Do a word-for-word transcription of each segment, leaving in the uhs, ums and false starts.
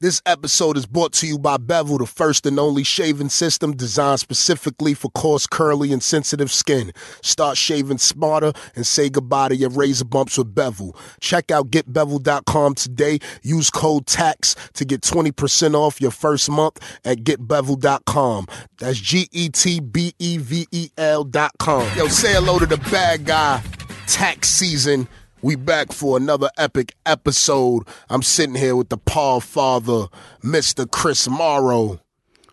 This episode is brought to you by Bevel, the first and only shaving system designed specifically for coarse, curly, and sensitive skin. Start shaving smarter and say goodbye to your razor bumps with Bevel. Check out get bevel dot com today. Use code TAX to get twenty percent off your first month at get bevel dot com. That's G E T B E V E L dot com. Yo, say hello to the bad guy. Tax season. We back for another epic episode. I'm sitting here with the Paul Father, Mister Chris Morrow.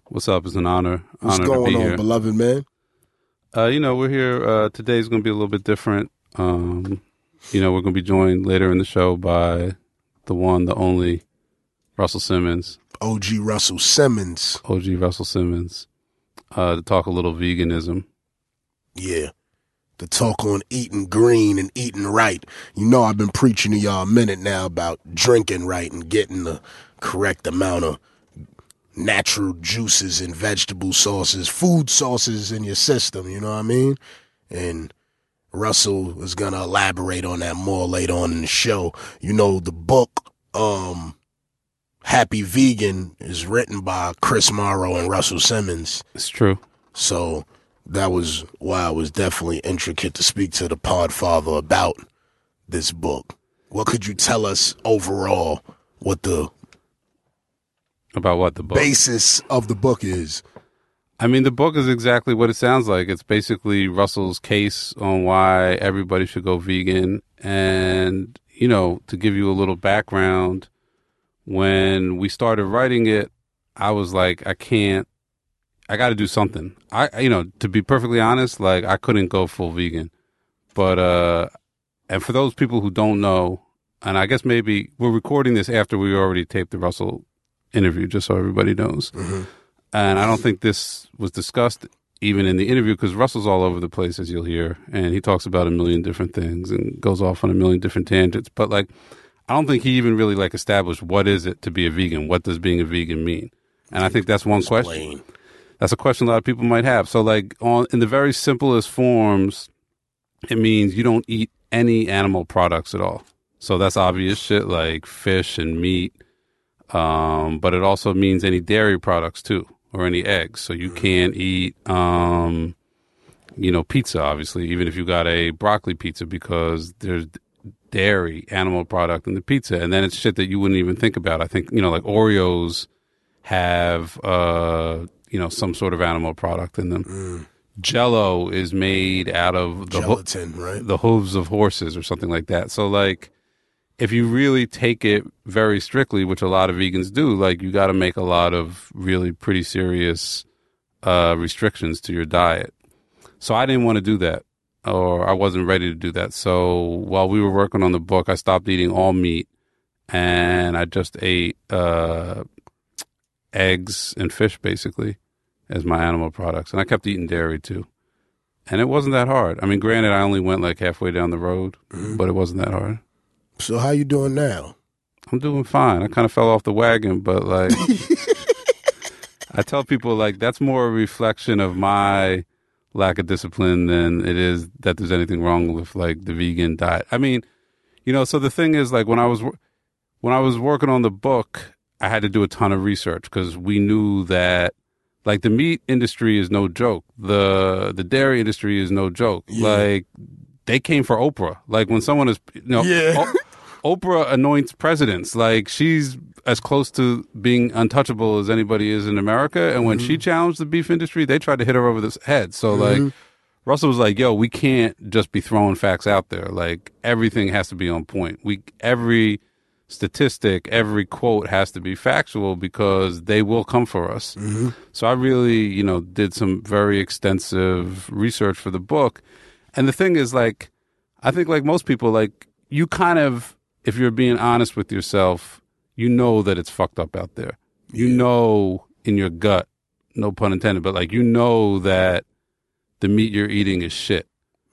What's up? It's an honor. What's honor going to be on, here. Beloved man? Uh, you know, we're here. Uh, today's going to be a little bit different. Um, you know, we're going to be joined later in the show by the one, the only, Russell Simmons. O G Russell Simmons. O G Russell Simmons. Uh, to talk a little veganism. Yeah. The talk on eating green and eating right. You know, I've been preaching to y'all a minute now about drinking right and getting the correct amount of natural juices and vegetable sauces, food sauces in your system, you know what I mean? And Russell is going to elaborate on that more later on in the show. You know, the book, um, Happy Vegan, is written by Chris Morrow and Russell Simmons. It's true. So that was why it was definitely intricate to speak to the Podfather about this book. What could you tell us overall what the about what the book. basis of the book is? I mean, the book is exactly what it sounds like. It's basically Russell's case on why everybody should go vegan. And, you know, to give you a little background, when we started writing it, I was like, I can't. I got to do something. I, you know, to be perfectly honest, like I couldn't go full vegan, but, uh, and for those people who don't know, and I guess maybe we're recording this after we already taped the Russell interview, just so everybody knows. Mm-hmm. And I don't think this was discussed even in the interview, because Russell's all over the place, as you'll hear. And he talks about a million different things and goes off on a million different tangents. But like, I don't think he even really like established what is it to be a vegan? What does being a vegan mean? And I think that's one Explain. question. That's a question a lot of people might have. So, like, on in the very simplest forms, it means you don't eat any animal products at all. So that's obvious shit like fish and meat. Um, but it also means any dairy products, too, or any eggs. So you can't eat, um, you know, pizza, obviously, even if you got a broccoli pizza, because there's dairy, animal product in the pizza. And then it's shit that you wouldn't even think about. I think, you know, like Oreos have uh you know, some sort of animal product in them. Mm. Jello is made out of the gelatin, ho- right? The hooves of horses or something like that. So, like, if you really take it very strictly, which a lot of vegans do, like, you got to make a lot of really pretty serious uh, restrictions to your diet. So I didn't want to do that, or I wasn't ready to do that. So while we were working on the book, I stopped eating all meat, and I just ate uh, eggs and fish, basically, as my animal products. And I kept eating dairy too. And it wasn't that hard. I mean, granted, I only went like halfway down the road, mm-hmm. but it wasn't that hard. So how you doing now? I'm doing fine. I kind of fell off the wagon, but like, I tell people like, that's more a reflection of my lack of discipline than it is that there's anything wrong with like the vegan diet. I mean, you know, so the thing is like when I was, when I was working on the book, I had to do a ton of research because we knew that like the meat industry is no joke. The the dairy industry is no joke. Yeah. Like they came for Oprah. Like when someone is, you know, yeah. o- Oprah anoints presidents. Like she's as close to being untouchable as anybody is in America. And when mm-hmm. she challenged the beef industry, they tried to hit her over the head. So mm-hmm. like Russell was like, yo, we can't just be throwing facts out there. Like everything has to be on point. We, every statistic, every quote has to be factual because they will come for us. Mm-hmm. So I really, you know, did some very extensive research for the book. And the thing is, like, I think like most people, like you kind of, if you're being honest with yourself, you know that it's fucked up out there. You yeah. know in your gut, no pun intended, but like, you know that the meat you're eating is shit.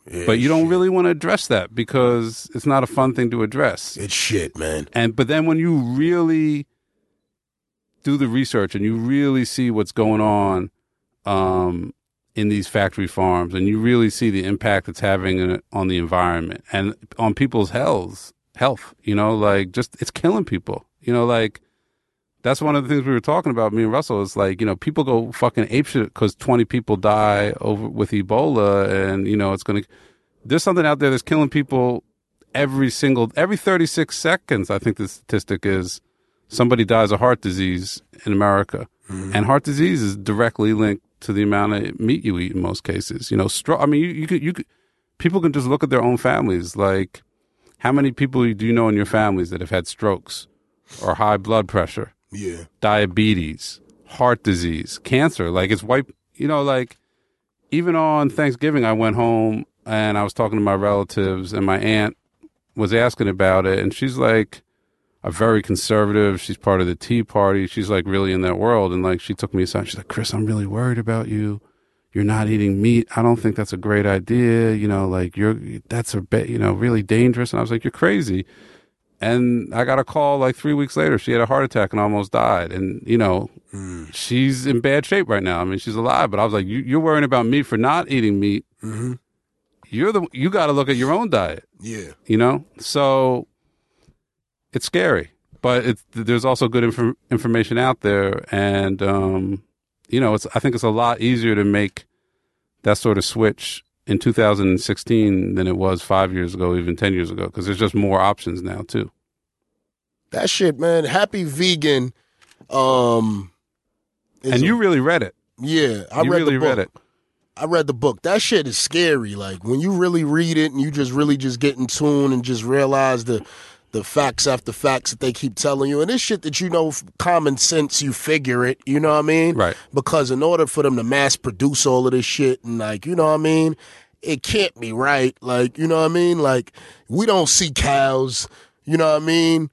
It's but you don't shit. really want to address that because it's not a fun thing to address. It's shit, man. And but then when you really do the research and you really see what's going on um, in these factory farms and you really see the impact it's having on the environment and on people's health, health, you know, like just it's killing people, you know, like That's one of the things we were talking about, me and Russell, is like, you know, people go fucking apeshit because twenty people die over with Ebola, and, you know, it's going to, there's something out there that's killing people every single, every thirty-six seconds, I think the statistic is, somebody dies of heart disease in America. Mm-hmm. And heart disease is directly linked to the amount of meat you eat in most cases. You know, straw, I mean, you, you could, you could, people can just look at their own families. Like, how many people do you know in your families that have had strokes or high blood pressure? Yeah. Diabetes, heart disease, cancer. Like, it's white, you know, like, even on Thanksgiving, I went home and I was talking to my relatives, and my aunt was asking about it. And she's like a very conservative. She's part of the Tea Party. She's like really in that world. And like, she took me aside. She's like, Chris, I'm really worried about you. You're not eating meat. I don't think that's a great idea. You know, like, you're, that's a bit, you know, really dangerous. And I was like, you're crazy. And I got a call like three weeks later. She had a heart attack and almost died. And, you know, mm. she's in bad shape right now. I mean, she's alive. But I was like, you, you're worrying about me for not eating meat. Mm-hmm. You're the, you got to look at your own diet. Yeah. You know? So it's scary. But it's, there's also good inf- information out there. And, um, you know, it's, I think it's a lot easier to make that sort of switch in two thousand sixteen than it was five years ago, even ten years ago, because there's just more options now too. That shit, man. Happy Vegan. Um, and you a, really read it. Yeah, I you read really the book. read it. I read the book. That shit is scary. Like, when you really read it and you just really just get in tune and just realize the the facts after facts that they keep telling you. And this shit that, you know, common sense, you figure it, you know what I mean? Right. Because in order for them to mass produce all of this shit and, like, you know what I mean, it can't be right. Like, you know what I mean? Like, we don't see cows, you know what I mean,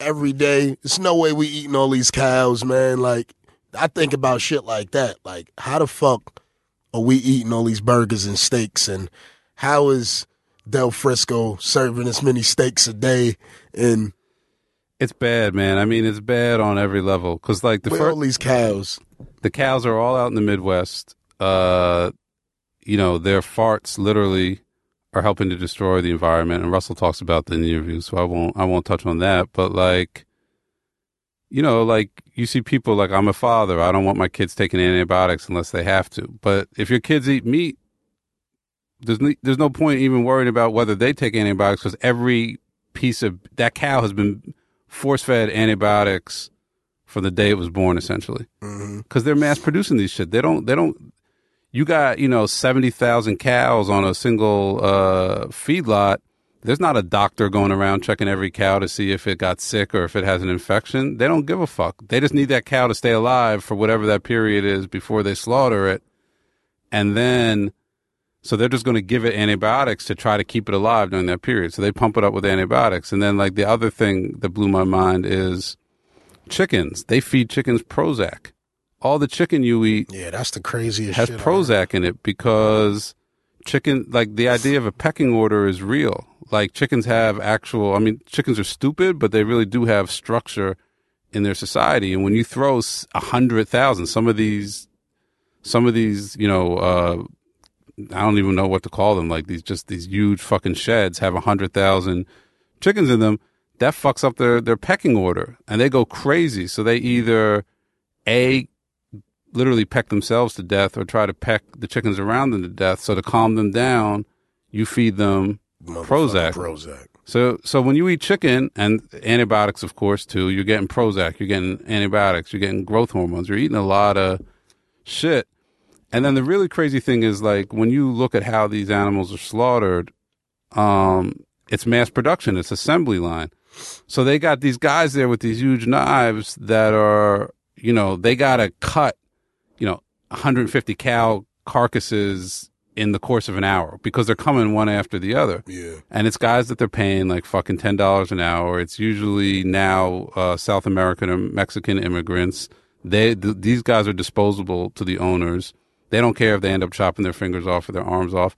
every day. There's no way we eating all these cows, man. Like, I think about shit like that. Like, how the fuck are we eating all these burgers and steaks, and how is Del Frisco serving as many steaks a day? And it's bad, man. I mean, it's bad on every level, because like the fir- all these cows, the cows are all out in the Midwest. Uh, you know, their farts literally are helping to destroy the environment, and Russell talks about that in the interview, so I won't, I won't touch on that. But like, you know, like, you see people like, I'm a father, I don't want my kids taking antibiotics unless they have to. But if your kids eat meat, There's, there's no point even worrying about whether they take antibiotics, because every piece of that cow has been force-fed antibiotics from the day it was born, essentially, because mm-hmm. they're mass producing these shit. They don't. They don't. You got, you know, seventy thousand cows on a single uh, feedlot. There's not a doctor going around checking every cow to see if it got sick or if it has an infection. They don't give a fuck. They just need that cow to stay alive for whatever that period is before they slaughter it, and then. So they're just going to give it antibiotics to try to keep it alive during that period. So they pump it up with antibiotics. And then, like, the other thing that blew my mind is chickens. They feed chickens Prozac. All the chicken you eat, yeah, that's the craziest has shit Prozac in it, because chicken, like, the idea of a pecking order is real. Like, chickens have actual, I mean, chickens are stupid, but they really do have structure in their society. And when you throw a hundred thousand, some of these, some of these, you know, uh, I don't even know what to call them. Like, these, just these huge fucking sheds have a hundred thousand chickens in them. That fucks up their, their pecking order, and they go crazy. So they either A, literally peck themselves to death, or try to peck the chickens around them to death. So to calm them down, you feed them Prozac. Prozac. So, so when you eat chicken, and antibiotics, of course, too, you're getting Prozac, you're getting antibiotics, you're getting growth hormones, you're eating a lot of shit. And then the really crazy thing is, like, when you look at how these animals are slaughtered, um, it's mass production. It's assembly line. So they got these guys there with these huge knives that are, you know, they got to cut, you know, one hundred fifty cow carcasses in the course of an hour, because they're coming one after the other. Yeah. And it's guys that they're paying like fucking ten dollars an hour. It's usually now uh, South American or Mexican immigrants. They th- These guys are disposable to the owners. They don't care if they end up chopping their fingers off or their arms off.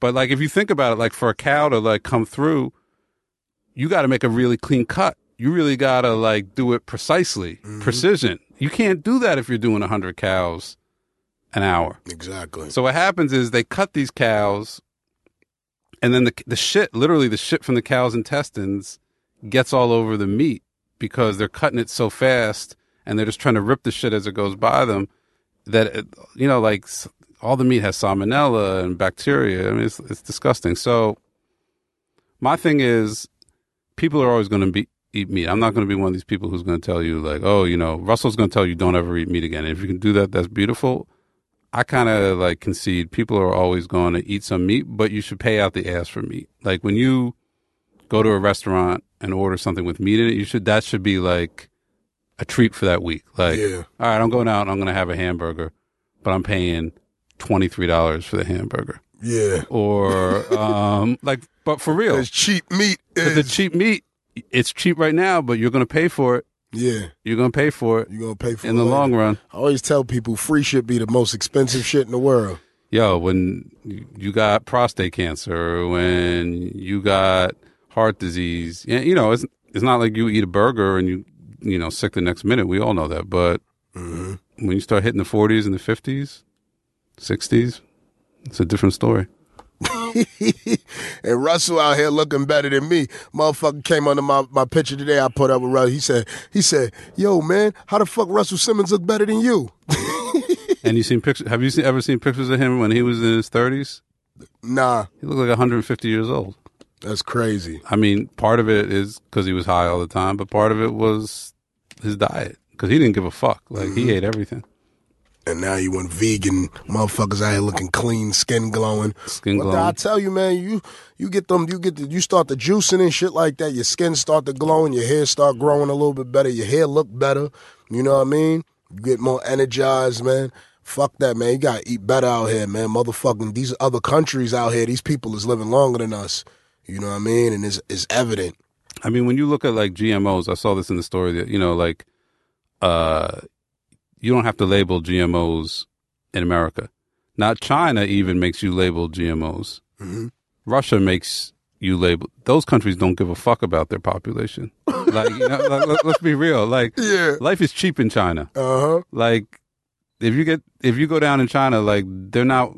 But, like, if you think about it, like, for a cow to, like, come through, you got to make a really clean cut. You really got to, like, do it precisely, mm-hmm. precision. You can't do that if you're doing one hundred cows an hour. Exactly. So what happens is they cut these cows, and then the, the shit, literally the shit from the cow's intestines gets all over the meat, because they're cutting it so fast. and they're just trying to rip the shit as it goes by them. That, you know, like all the meat has salmonella and bacteria. I mean, it's, it's disgusting. So my thing is, people are always going to be eat meat. I'm not going to be one of these people who's going to tell you like, oh, you know, Russell's going to tell you don't ever eat meat again. And if you can do that, that's beautiful. I kind of like concede people are always going to eat some meat, but you should pay out the ass for meat. Like when you go to a restaurant and order something with meat in it, you should, that should be like a treat for that week. Like, yeah. All right, I'm going out and I'm going to have a hamburger, but I'm paying twenty-three dollars for the hamburger. Yeah. Or, um, like, but for real. It's cheap meat. Is- the cheap meat, it's cheap right now, but you're going to pay for it. Yeah. You're going to pay for it. You're going to pay for it. In the long run. I always tell people free should be the most expensive shit in the world. Yo, when you got prostate cancer, when you got heart disease, you know, it's it's not like you eat a burger and you, you know, sick the next minute. We all know that. But mm-hmm. when you start hitting the forties and the fifties, sixties, it's a different story. And Russell out here looking better than me. Motherfucker came under my, my picture today I put up with Russell. He said, he said, yo, man, how the fuck Russell Simmons look better than you? And you seen pictures? Have you seen, ever seen pictures of him when he was in his thirties? Nah. He looked like one hundred fifty years old. That's crazy. I mean, part of it is because he was high all the time, but part of it was his diet because he didn't give a fuck. Like, mm-hmm. he ate everything. And now you want vegan motherfuckers out here looking clean, skin glowing. Skin glowing. I tell you, man, you you get them, you get the, you start the juicing and shit like that. Your skin start to glow and your hair start growing a little bit better. Your hair look better. You know what I mean? You get more energized, man. Fuck that, man. You gotta eat better out here, man. Motherfucking these other countries out here, these people is living longer than us. You know what I mean? And it's it's evident. I mean, when you look at like G M Os, I saw this in the story that you know, like, uh. you don't have to label G M Os in America. Now, China even makes you label G M Os. Mm-hmm. Russia makes you label. Those countries don't give a fuck about their population. Like, you know, like let, let's be real. Like, yeah. Life is cheap in China. Uh-huh. Like, if you get if you go down in China, like they're not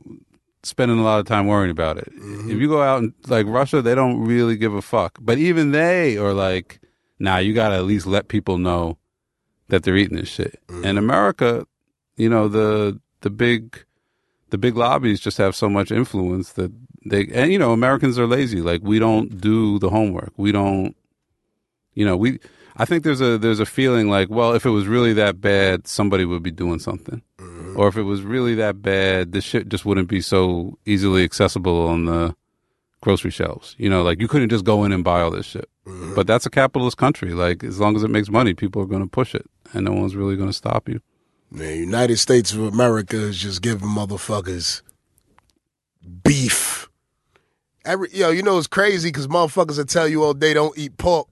spending a lot of time worrying about it. Mm-hmm. If you go out in like Russia, they don't really give a fuck. But even they are like, nah, you gotta at least let people know that they're eating this shit. Mm. And America, you know, the the big the big lobbies just have so much influence that they, and you know, Americans are lazy. Like, we don't do the homework. We don't, you know, we, I think there's a there's a feeling like, well, if it was really that bad, somebody would be doing something. Mm. Or if it was really that bad, this shit just wouldn't be so easily accessible on the grocery shelves. You know, like, you couldn't just go in and buy all this shit. Mm-hmm. But that's a capitalist country. Like, as long as it makes money, people are going to push it, and no one's really going to stop you. Man, United States of America is just giving motherfuckers beef. Every yo, you know it's crazy because motherfuckers will tell you all day don't eat pork,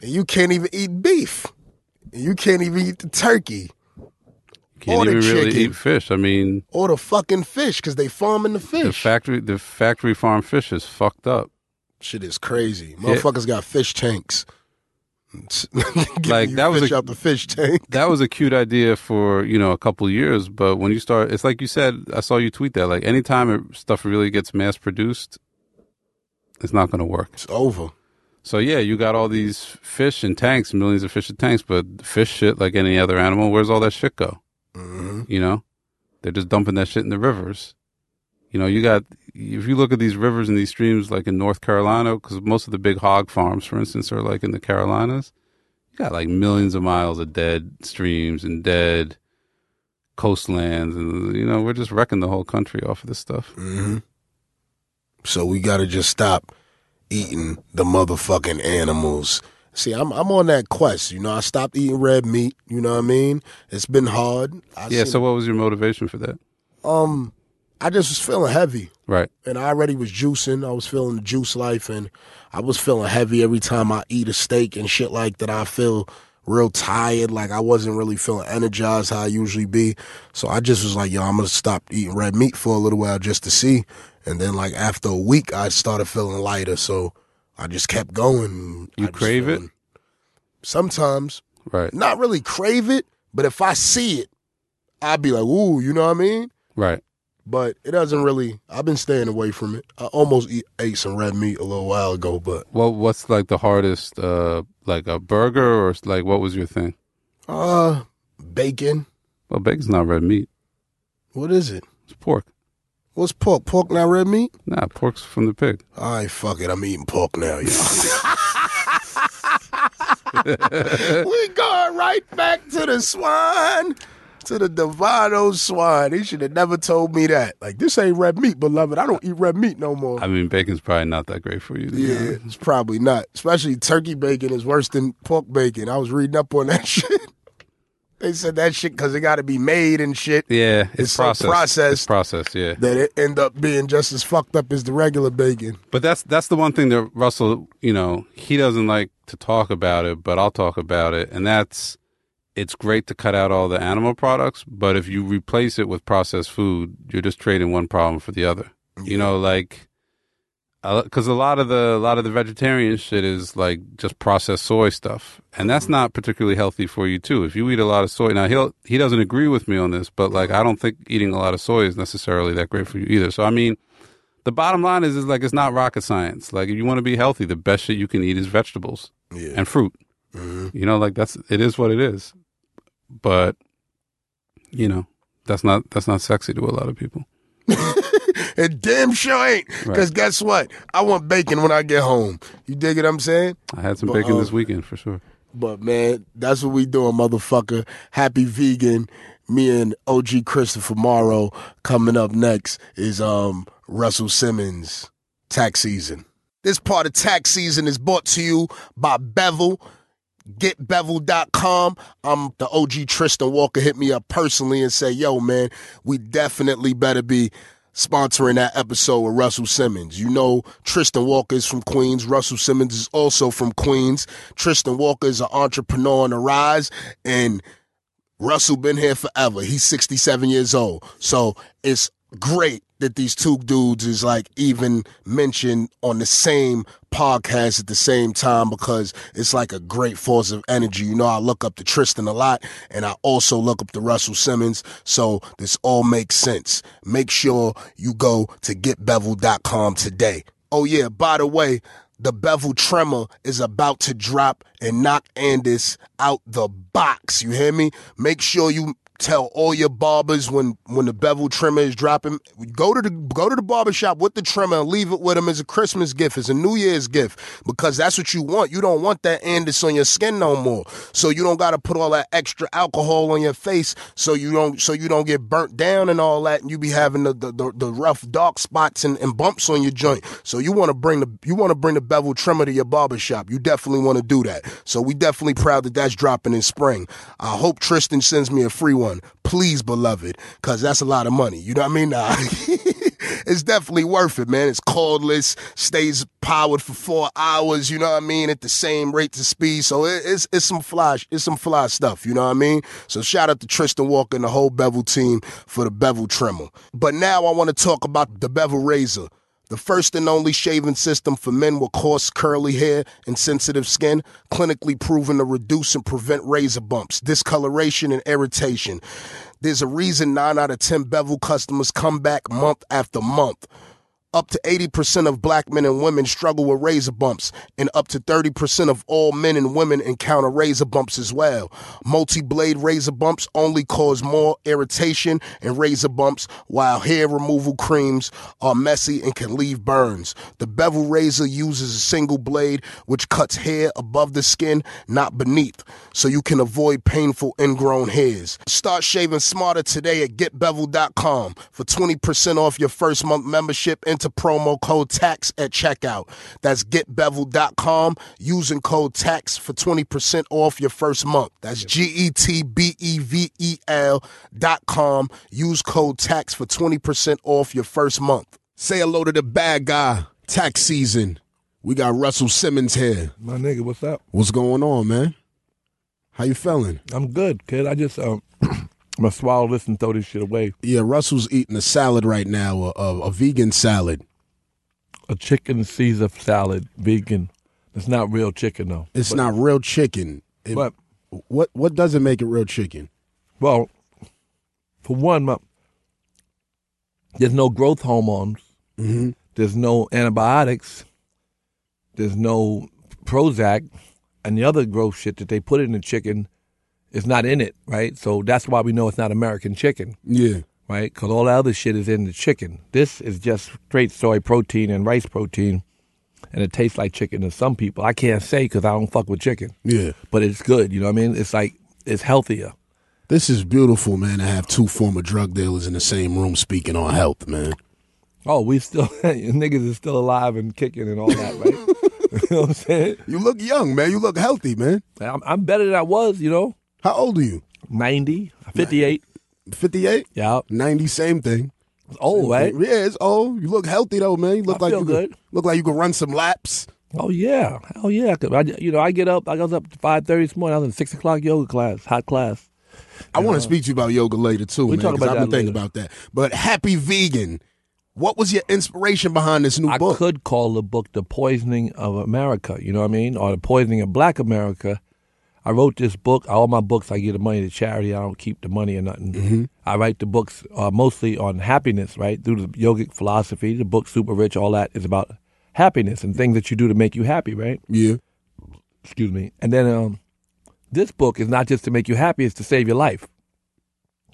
and you can't even eat beef, and you can't even eat the turkey. Can't even chicken. Really eat fish. I mean, or the fucking fish because they farming the fish. The factory, the factory farm fish is fucked up. Shit is crazy. Motherfuckers yeah. got fish tanks. Like that was fish a, out the fish tank. That was a cute idea for, you know, a couple of years, but when you start, it's like you said. I saw you tweet that. Like, anytime it, stuff really gets mass produced, it's not going to work. It's over. So yeah, you got all these fish in tanks, millions of fish in tanks, but fish shit like any other animal. Where's all that shit go? Mm-hmm. You know, they're just dumping that shit in the rivers. You know, you got, if you look at these rivers and these streams, like in North Carolina, because most of the big hog farms, for instance, are like in the Carolinas, you got like millions of miles of dead streams and dead coastlands. And, you know, we're just wrecking the whole country off of this stuff. Mm-hmm. So we got to just stop eating the motherfucking animals. See, I'm I'm on that quest, you know. I stopped eating red meat, you know what I mean? It's been hard. I yeah, so what was your motivation for that? Um, I just was feeling heavy. Right. And I already was juicing. I was feeling the juice life, and I was feeling heavy every time I eat a steak and shit like that. I feel real tired, like I wasn't really feeling energized how I usually be. So I just was like, yo, I'm going to stop eating red meat for a little while just to see. And then, like, after a week, I started feeling lighter, so I just kept going. You crave it? Sometimes. Right. Not really crave it, but if I see it, I'd be like, ooh, you know what I mean? Right. But it doesn't really, I've been staying away from it. I almost eat, ate some red meat a little while ago, but. Well, what's like the hardest, uh, like a burger or like what was your thing? Uh, bacon. Well, bacon's not red meat. What is it? It's pork. What's pork? Pork not red meat? Nah, pork's from the pig. All right, fuck it. I'm eating pork now, y'all. We going right back to the swine, to the Devano swine. He should have never told me that. Like, this ain't red meat, beloved. I don't eat red meat no more. I mean, bacon's probably not that great for you. Yeah, it's probably not. Especially turkey bacon is worse than pork bacon. I was reading up on that shit. They said that shit because it got to be made and shit. Yeah, it's, it's processed. So processed. It's processed, yeah. That it end up being just as fucked up as the regular bacon. But that's that's the one thing that Russell, you know, he doesn't like to talk about it, but I'll talk about it. And that's, it's great to cut out all the animal products, but if you replace it with processed food, you're just trading one problem for the other. Yeah. You know, like, because a lot of the a lot of the vegetarian shit is like just processed soy stuff, and that's not particularly healthy for you too. If you eat a lot of soy, now he'll he doesn't agree with me on this, but like I don't think eating a lot of soy is necessarily that great for you either. So I mean, the bottom line is is like it's not rocket science. Like if you want to be healthy, the best shit you can eat is vegetables yeah. and fruit. Mm-hmm. You know, like that's it is what it is. But you know, that's not that's not sexy to a lot of people. It damn sure ain't. Because right. Guess what? I want bacon when I get home. You dig it, I'm saying? I had some but, bacon um, this weekend for sure. But, man, that's what we doing, motherfucker. Happy Vegan. Me and O G Christopher Morrow. Coming up next is um, Russell Simmons, Tax Season. This part of Tax Season is brought to you by Bevel. Get bevel dot com. I'm the O G Tristan Walker. Hit me up personally and say, yo, man, we definitely better be sponsoring that episode with Russell Simmons. You know, Tristan Walker is from Queens. Russell Simmons is also from Queens. Tristan Walker is an entrepreneur on the rise, and Russell been here forever. He's sixty-seven years old. So it's great that these two dudes is like even mentioned on the same podcast at the same time, because it's like a great force of energy. You know, I look up to Tristan a lot, and I also look up to Russell Simmons, so this all makes sense. Make sure you go to get bevel dot com today. Oh yeah, by the way, the Bevel Tremor is about to drop and knock Andis out the box. You hear me? Make sure you tell all your barbers when, when the Bevel Trimmer is dropping, go to the go to the barbershop with the trimmer and leave it with them as a Christmas gift, as a New Year's gift, because that's what you want. You don't want that Andis on your skin no more, so you don't got to put all that extra alcohol on your face, so you don't so you don't get burnt down and all that, and you be having the the, the, the rough dark spots and, and bumps on your joint. So you want to bring the you want to bring the Bevel Trimmer to your barbershop. You definitely want to do that. So we definitely proud that that's dropping in spring. I hope Tristan sends me a free one. Please, beloved, because that's a lot of money. You know what I mean? Nah. It's definitely worth it, man. It's cordless, stays powered for four hours, you know what I mean, at the same rate to speed. So it, it's it's some fly it's some fly stuff, you know what I mean? So shout out to Tristan Walker and the whole Bevel team for the Bevel Trimmer. But now I want to talk about the Bevel Razor. The first and only shaving system for men with coarse, curly hair and sensitive skin, clinically proven to reduce and prevent razor bumps, discoloration, and irritation. There's a reason nine out of ten Bevel customers come back month after month. Up to eighty percent of black men and women struggle with razor bumps, and up to thirty percent of all men and women encounter razor bumps as well. Multi-blade razor bumps only cause more irritation and razor bumps, while hair removal creams are messy and can leave burns. The Bevel razor uses a single blade, which cuts hair above the skin, not beneath, so you can avoid painful ingrown hairs. Start shaving smarter today at get bevel dot com for twenty percent off your first month membership. To promo code TAX at checkout. That's get bevel dot com using code TAX for twenty percent off your first month. That's G E T B E V E L dot com. Use code TAX for twenty percent off your first month. Say hello to the bad guy. Tax season. We got Russell Simmons here. My nigga, what's up? What's going on, man? How you feeling? I'm good, kid. I just... um. I'm gonna swallow this and throw this shit away. Yeah, Russell's eating a salad right now, a, a, a vegan salad. A chicken Caesar salad, vegan. It's not real chicken, though. It's but, not real chicken. It, but what what doesn't make it real chicken? Well, for one, my, there's no growth hormones. Mm-hmm. There's no antibiotics. There's no Prozac and the other growth shit that they put in the chicken. It's not in it, right? So that's why we know it's not American chicken. Yeah. Right? Because all that other shit is in the chicken. This is just straight soy protein and rice protein, and it tastes like chicken to some people. I can't say because I don't fuck with chicken. Yeah. But it's good, you know what I mean? It's like, it's healthier. This is beautiful, man, to have two former drug dealers in the same room speaking on health, man. Oh, we still, niggas is still alive and kicking and all that, right? You know what I'm saying? You look young, man. You look healthy, man. I'm, I'm better than I was, you know. How old are you? ninety. fifty-eight. fifty-eight? Yeah. ninety, same thing. It's old, same right? Thing. Yeah, it's old. You look healthy, though, man. You look I like feel you good. Could, look like you could run some laps. Oh, yeah. Hell, yeah. I, you know, I get up. I was up at five thirty this morning. I was in six o'clock yoga class, hot class. I want to speak to you about yoga later, too, we man, because I've been thinking later. about that. But Happy Vegan. What was your inspiration behind this new I book? I could call the book The Poisoning of America, you know what I mean? Or The Poisoning of Black America. I wrote this book. All my books, I give the money to charity. I don't keep the money or nothing. Mm-hmm. I write the books uh, mostly on happiness, right? Through the yogic philosophy, the book Super Rich, all that is about happiness and things that you do to make you happy, right? Yeah. Excuse me. And then um, this book is not just to make you happy, it's to save your life.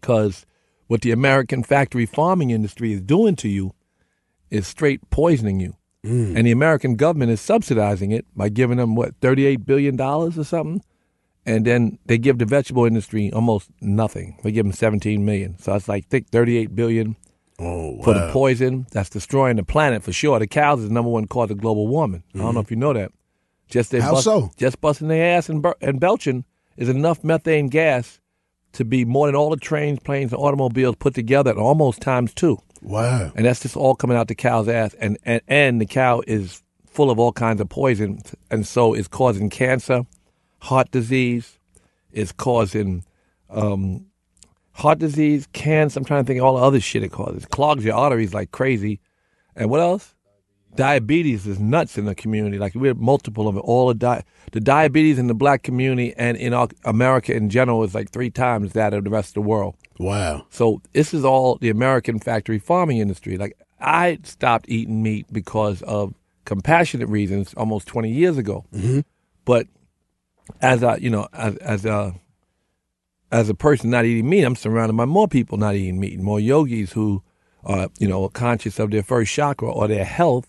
Because what the American factory farming industry is doing to you is straight poisoning you. Mm. And the American government is subsidizing it by giving them, what, thirty-eight billion dollars or something? And then they give the vegetable industry almost nothing. They give them seventeen million dollars. So it's like thick thirty-eight billion dollars oh, wow. for the poison that's destroying the planet for sure. The cows is the number one cause of global warming. Mm-hmm. I don't know if you know that. Just they How bust, so? Just busting their ass and, bur- and belching is enough methane gas to be more than all the trains, planes, and automobiles put together at almost times two. Wow. And that's just all coming out the cow's ass. And, and, and the cow is full of all kinds of poison, and so it's causing cancer, heart disease. It's causing um, heart disease, cancer. I'm trying to think of all the other shit it causes. It clogs your arteries like crazy. And what else? Diabetes is nuts in the community. Like, we have multiple of it. All the di- the diabetes in the black community and in our, America in general is like three times that of the rest of the world. Wow. So this is all the American factory farming industry. Like, I stopped eating meat because of compassionate reasons almost twenty years ago. Mm-hmm. But as a, you know, as, as a as a person not eating meat, I'm surrounded by more people not eating meat, more yogis who are, you know, conscious of their first chakra or their health.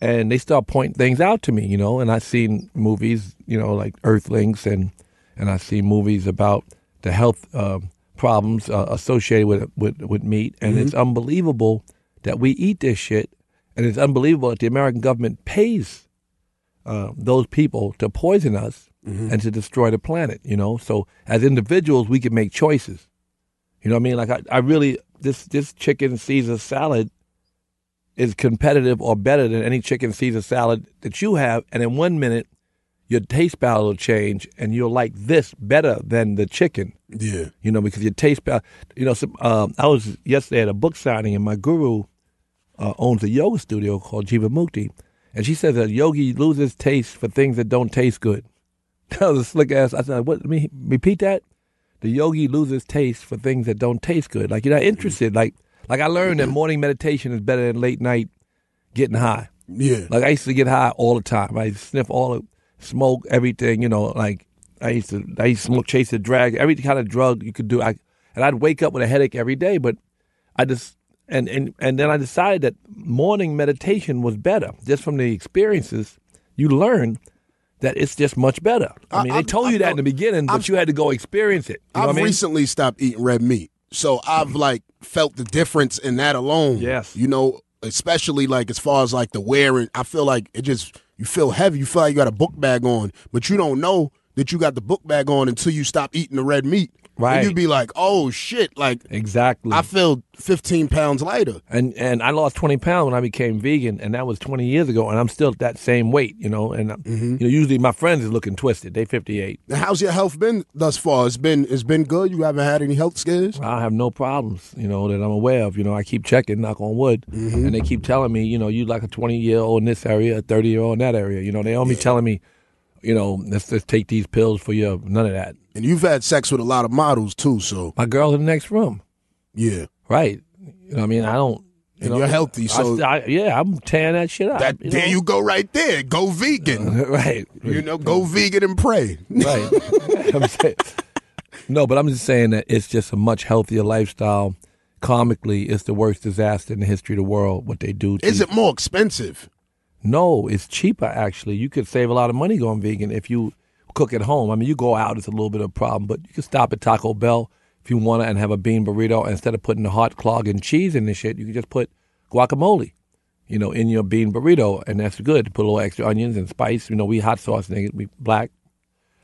And they start pointing things out to me, you know, and I've seen movies, you know, like Earthlings, and, and I've seen movies about the health uh, problems uh, associated with, with with meat. And mm-hmm. it's unbelievable that we eat this shit. And it's unbelievable that the American government pays uh, those people to poison us mm-hmm. and to destroy the planet, you know. So as individuals, we can make choices. You know what I mean? Like, I, I really, this, this chicken Caesar salad is competitive or better than any chicken Caesar salad that you have, and in one minute, your taste palate will change, and you'll like this better than the chicken. Yeah. You know, because your taste palate, you know, some, um, I was yesterday at a book signing, and my guru uh, owns a yoga studio called Jiva Mukti, and she says that a yogi loses taste for things that don't taste good. That was a slick ass. I said, what, let me repeat that? The yogi loses taste for things that don't taste good. Like, you're not interested, like, Like, I learned that morning meditation is better than late night getting high. Yeah. Like, I used to get high all the time. I used to sniff all the smoke, everything, you know, like, I used to I used to smoke, chase the drag, every kind of drug you could do. I, and I'd wake up with a headache every day, but I just, and, and, and then I decided that morning meditation was better. Just from the experiences, you learn that it's just much better. I mean, I, I, they told I, you that I, in the beginning, but I've, you had to go experience it. You know I've what I mean? recently stopped eating red meat. So I've, like, felt the difference in that alone. Yes. You know, especially, like, as far as, like, the wearing. I feel like it just, you feel heavy. You feel like you got a book bag on. But you don't know that you got the book bag on until you stop eating the red meat. Right. And you'd be like, oh, shit. Like, exactly. I feel fifteen pounds lighter. And and I lost twenty pounds when I became vegan, and that was twenty years ago, and I'm still at that same weight, you know. And mm-hmm. you know, usually my friends is looking twisted. They fifty-eight. And how's your health been thus far? It's been it's been good? You haven't had any health scares? I have no problems, you know, that I'm aware of. You know, I keep checking, knock on wood, mm-hmm. and they keep telling me, you know, you like a twenty-year-old in this area, a thirty-year-old in that area. You know, they only yeah. telling me, you know, let's just take these pills for you. None of that. And you've had sex with a lot of models, too, so. My girl in the next room. Yeah. Right. You know I mean? I don't. You and know, you're healthy, so. I, I, yeah, I'm tearing that shit up. That, you there know? You go right there. Go vegan. Uh, right. You know, go vegan and pray. Right. I'm saying, No, but I'm just saying that it's just a much healthier lifestyle. Comically, it's the worst disaster in the history of the world, what they do to. Is it more expensive? No, it's cheaper, actually. You could save a lot of money going vegan if you cook at home. I mean, you go out, it's a little bit of a problem, but you can stop at Taco Bell if you want to and have a bean burrito. Instead of putting the hot clog and cheese in this shit, you can just put guacamole, you know, in your bean burrito, and that's good. Put a little extra onions and spice. You know, we hot sauce, nigga. We black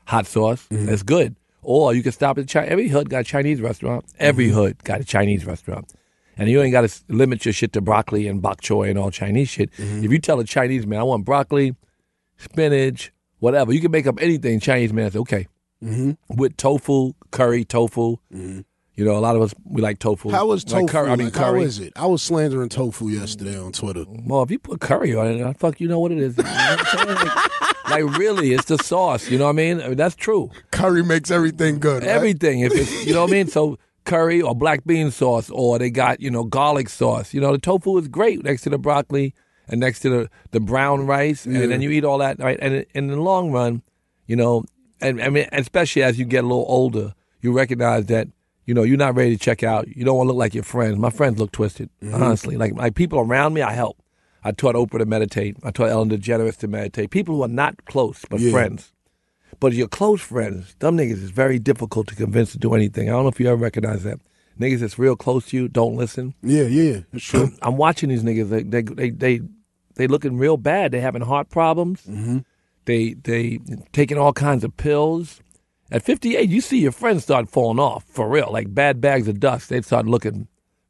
hot sauce. Mm-hmm. That's good. Or you can stop at China. Every hood got a Chinese restaurant. Every mm-hmm. hood got a Chinese restaurant. And you ain't got to limit your shit to broccoli and bok choy and all Chinese shit. Mm-hmm. If you tell a Chinese man, I want broccoli, spinach, whatever. You can make up anything. Chinese man says, okay. Mm-hmm. With tofu, curry, tofu. Mm-hmm. You know, a lot of us, we like tofu. How is tofu? Like curry, like, I mean, curry. How is it? I was slandering tofu yesterday on Twitter. Well, if you put curry on it, fuck, you know what it is. like, like, really, it's the sauce. You know what I mean? I mean, that's true. Curry makes everything good. Everything. Right? If it's, you know what I mean? So curry or black bean sauce, or they got, you know, garlic sauce. You know, the tofu is great next to the broccoli and next to the, the brown rice. Yeah. And then you eat all that, right? And, and in the long run, you know, and I mean, especially as you get a little older, you recognize that, you know, you're not ready to check out. You don't want to look like your friends. My friends look twisted, mm-hmm. honestly. Like, like people around me, I help. I taught Oprah to meditate. I taught Ellen DeGeneres to meditate. People who are not close, but yeah. friends. But your close friends, them niggas is very difficult to convince to do anything. I don't know if you ever recognize that. Niggas that's real close to you don't listen. Yeah, yeah, that's true. I'm watching these niggas. They they they they, they looking real bad. They having heart problems. Mm-hmm. They they taking all kinds of pills. At fifty-eight, you see your friends start falling off, for real. Like bad bags of dust, they start looking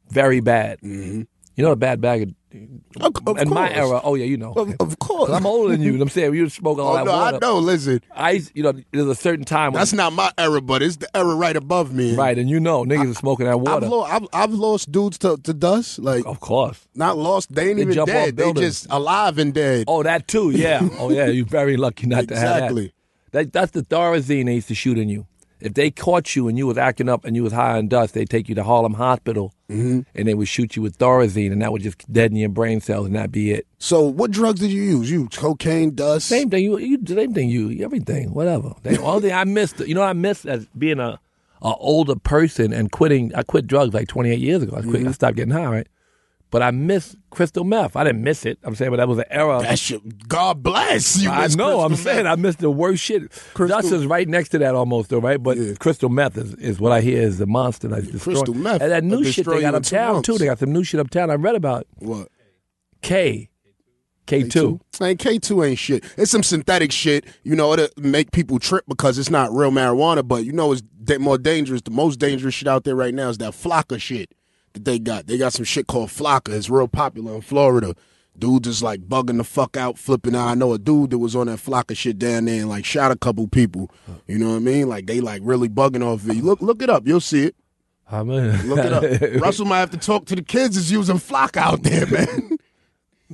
very bad. Mm-hmm. You know a bad bag of, of, of in course. My era, oh yeah, you know. Of, of course. I'm older than you, and I'm saying you smoke all oh, that no, water. I know, listen. I, you know, there's a certain time. That's when, not my era, but it's the era right above me. Right, and you know, niggas I, are smoking that water. I've, lo- I've, I've lost dudes to, to dust. Like, of course. Not lost, they ain't they even dead. They just alive and dead. Oh, that too, yeah. oh yeah, you're very lucky not exactly. to have that. Exactly. That, that's the Thorazine they used to shoot in you. If they caught you and you was acting up and you was high on dust, they'd take you to Harlem Hospital mm-hmm. and they would shoot you with Thorazine, and that would just deaden your brain cells, and that'd be it. So what drugs did you use? You cocaine, dust? Same thing. You, you same thing. You everything. Whatever. They, all the I missed. You know, I missed as being a, a older person and quitting. I quit drugs like twenty-eight years ago. I quit. Mm-hmm. I stopped getting high. Right. But I miss crystal meth. I didn't miss it. I'm saying, but that was an era. That shit, God bless you. I know. I'm meth. saying I missed the worst shit. Crystal. Dust is right next to that almost, though, right? But yeah. crystal meth is, is what I hear is the monster that's yeah, destroying. Crystal meth. And that new shit they got uptown, too. They got some new shit uptown I read about. What? K. K two. K two. K two ain't shit. It's some synthetic shit, you know, it'll make people trip because it's not real marijuana, but you know it's more dangerous. The most dangerous shit out there right now is that Flocka shit. That they got. They got some shit called Flocka. It's real popular in Florida. Dudes is like bugging the fuck out, flipping out. I know a dude that was on that Flocka shit down there and like shot a couple people. You know what I mean? Like they like really bugging off it. Look, look it up. You'll see it. I mean, look it up. Russell might have to talk to the kids that's using Flocka out there, man.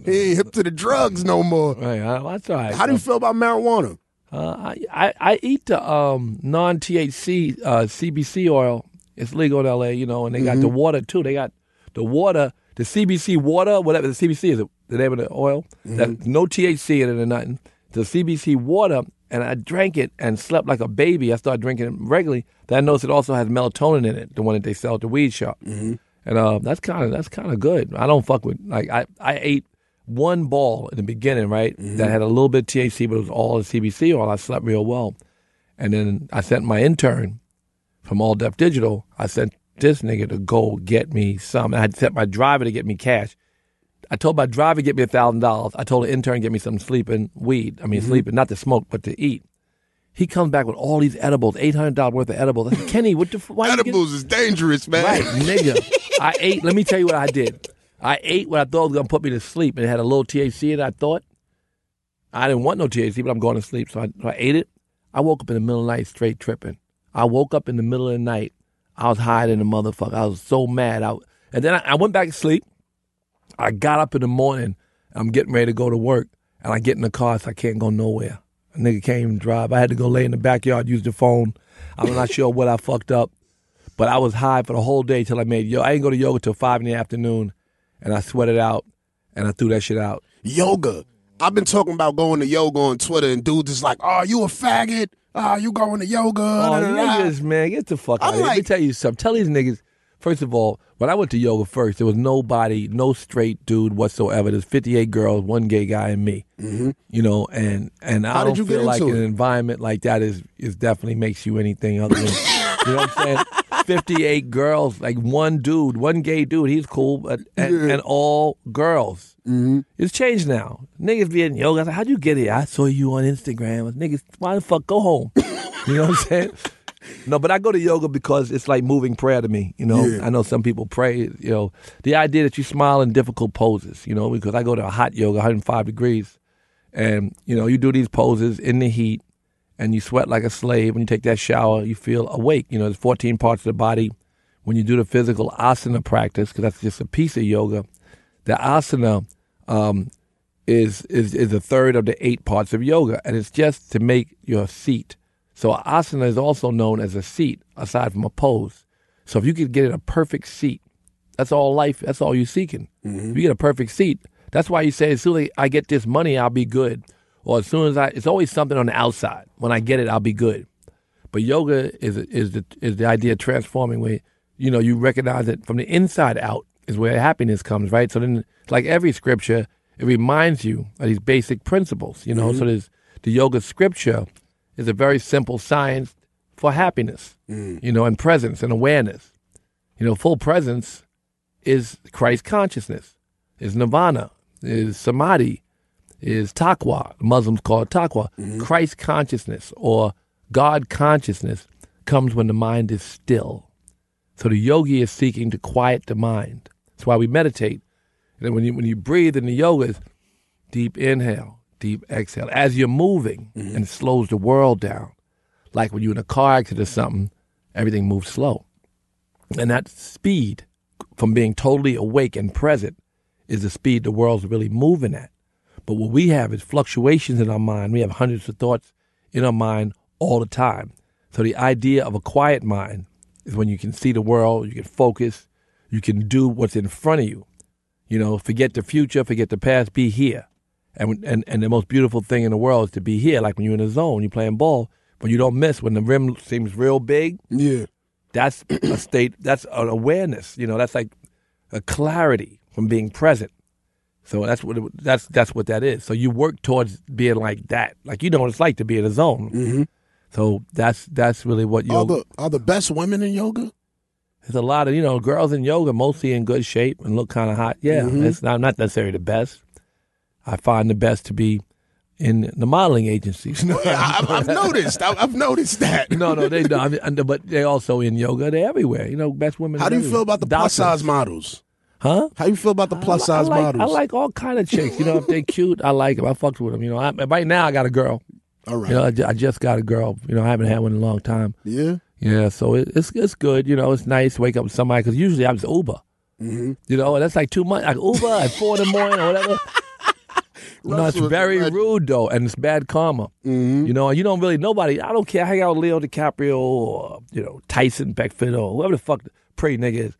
He ain't hip to the drugs no more. Right, that's all right. How do you feel about marijuana? Uh, I, I I eat the um, non T H C uh, C B C oil. It's legal in L A, you know, and they mm-hmm. got the water, too. They got the water, the C B C water, whatever the C B C is, the name of the oil. Mm-hmm. That's no T H C in it or nothing. The C B C water, and I drank it and slept like a baby. I started drinking it regularly. Then I noticed it also has melatonin in it, the one that they sell at the weed shop. Mm-hmm. And uh, that's kind of that's kind of good. I don't fuck with, like, I, I ate one ball in the beginning, right, mm-hmm. that had a little bit of T H C, but it was all the C B C oil. I slept real well. And then I sent my intern from All Def Digital, I sent this nigga to go get me some. I had sent my driver to get me cash. I told my driver to get me one thousand dollars. I told the intern to get me some sleeping weed. I mean, mm-hmm. sleeping, not to smoke, but to eat. He comes back with all these edibles, eight hundred dollars worth of edibles. I said, Kenny, what the fuck? Edibles is dangerous, man. Right, nigga. I ate, let me tell you what I did. I ate what I thought was going to put me to sleep, and it had a little T H C in it, I thought. I didn't want no T H C, but I'm going to sleep, so I, so I ate it. I woke up in the middle of the night straight tripping. I woke up in the middle of the night. I was higher than a motherfucker. I was so mad. I, and then I, I went back to sleep. I got up in the morning. I'm getting ready to go to work. And I get in the car, so I can't go nowhere. A nigga can't even drive. I had to go lay in the backyard, use the phone. I'm not sure what I fucked up. But I was high for the whole day till I made yoga. I didn't go to yoga till five in the afternoon. And I sweated out. And I threw that shit out. Yoga. I've been talking about going to yoga on Twitter. And dudes is like, oh, you a faggot? ah, oh, you going to yoga. Oh, da, da, da. Niggas, man, get the fuck out of here. Like, let me tell you something. Tell these niggas, first of all, when I went to yoga first, there was nobody, no straight dude whatsoever. There's fifty-eight girls, one gay guy, and me. Mm-hmm. You know, and and How I don't feel like it? An environment like that is is definitely makes you anything other than, you know what I'm saying? fifty-eight girls, like one dude, one gay dude, he's cool, but and, yeah. and all girls. Mm-hmm. It's changed now. Niggas be in yoga. I was like, how'd you get here? I saw you on Instagram. Niggas, why the fuck go home? You know what I'm saying? No, but I go to yoga because it's like moving prayer to me, you know? Yeah. I know some people pray, you know. The idea that you smile in difficult poses, you know, because I go to a hot yoga, one hundred five degrees, and, you know, you do these poses in the heat, and you sweat like a slave. When you take that shower, you feel awake. You know, there's fourteen parts of the body. When you do the physical asana practice, because that's just a piece of yoga, the asana um, is, is is a third of the eight parts of yoga, and it's just to make your seat. So asana is also known as a seat, aside from a pose. So if you could get in a perfect seat, that's all life, that's all you're seeking. Mm-hmm. If you get a perfect seat, that's why you say, as soon as I get this money, I'll be good. Or as soon as I, it's always something on the outside. When I get it, I'll be good. But yoga is is the is the idea of transforming where, you know, you recognize it from the inside out is where happiness comes, right? So then, like every scripture, it reminds you of these basic principles, you know? Mm-hmm. So there's, the yoga scripture is a very simple science for happiness, mm. you know, and presence and awareness. You know, full presence is Christ consciousness, is nirvana, is samadhi, is taqwa. Muslims call it taqwa. Mm-hmm. Christ consciousness or God consciousness comes when the mind is still. So the yogi is seeking to quiet the mind. That's why we meditate. And then when you when you breathe in the yoga, it's deep inhale, deep exhale. As you're moving, mm-hmm. and it slows the world down. Like when you're in a car accident or something, everything moves slow. And that speed from being totally awake and present is the speed the world's really moving at. But what we have is fluctuations in our mind. We have hundreds of thoughts in our mind all the time. So the idea of a quiet mind is when you can see the world, you can focus, you can do what's in front of you. You know, forget the future, forget the past, be here. And and and the most beautiful thing in the world is to be here. Like when you're in the zone, you're playing ball, but you don't miss when the rim seems real big. Yeah, that's a state. That's an awareness. You know, that's like a clarity from being present. So that's what it, that's that's what that is. So you work towards being like that, like you know what it's like to be in a zone. Mm-hmm. So that's that's really what yoga. Are the, are the best women in yoga? There's a lot of you know girls in yoga, mostly in good shape and look kind of hot. Yeah, mm-hmm. it's not not necessarily the best. I find the best to be in the modeling agencies. No, I've, I've noticed. I've, I've noticed that. No, no, they don't. I mean, but they also in yoga. They're everywhere. You know, best women. How do you everywhere. Feel about the plus size models? Huh? How you feel about the plus size like, models? I like all kind of chicks. You know, if they're cute, I like them. I fucked with them. You know, I, right now I got a girl. All right. You know, I, j- I just got a girl. You know, I haven't had one in a long time. Yeah. Yeah. So it, it's it's good. You know, it's nice to wake up with somebody because usually I was Uber. Mm-hmm. You know, and that's like two months. Like Uber at four in the morning or whatever. You know, it's very rude though, and it's bad karma. Mm-hmm. You know, you don't really nobody. I don't care. I hang out with Leo DiCaprio or you know Tyson Beckford or whoever the fuck the pretty nigga is.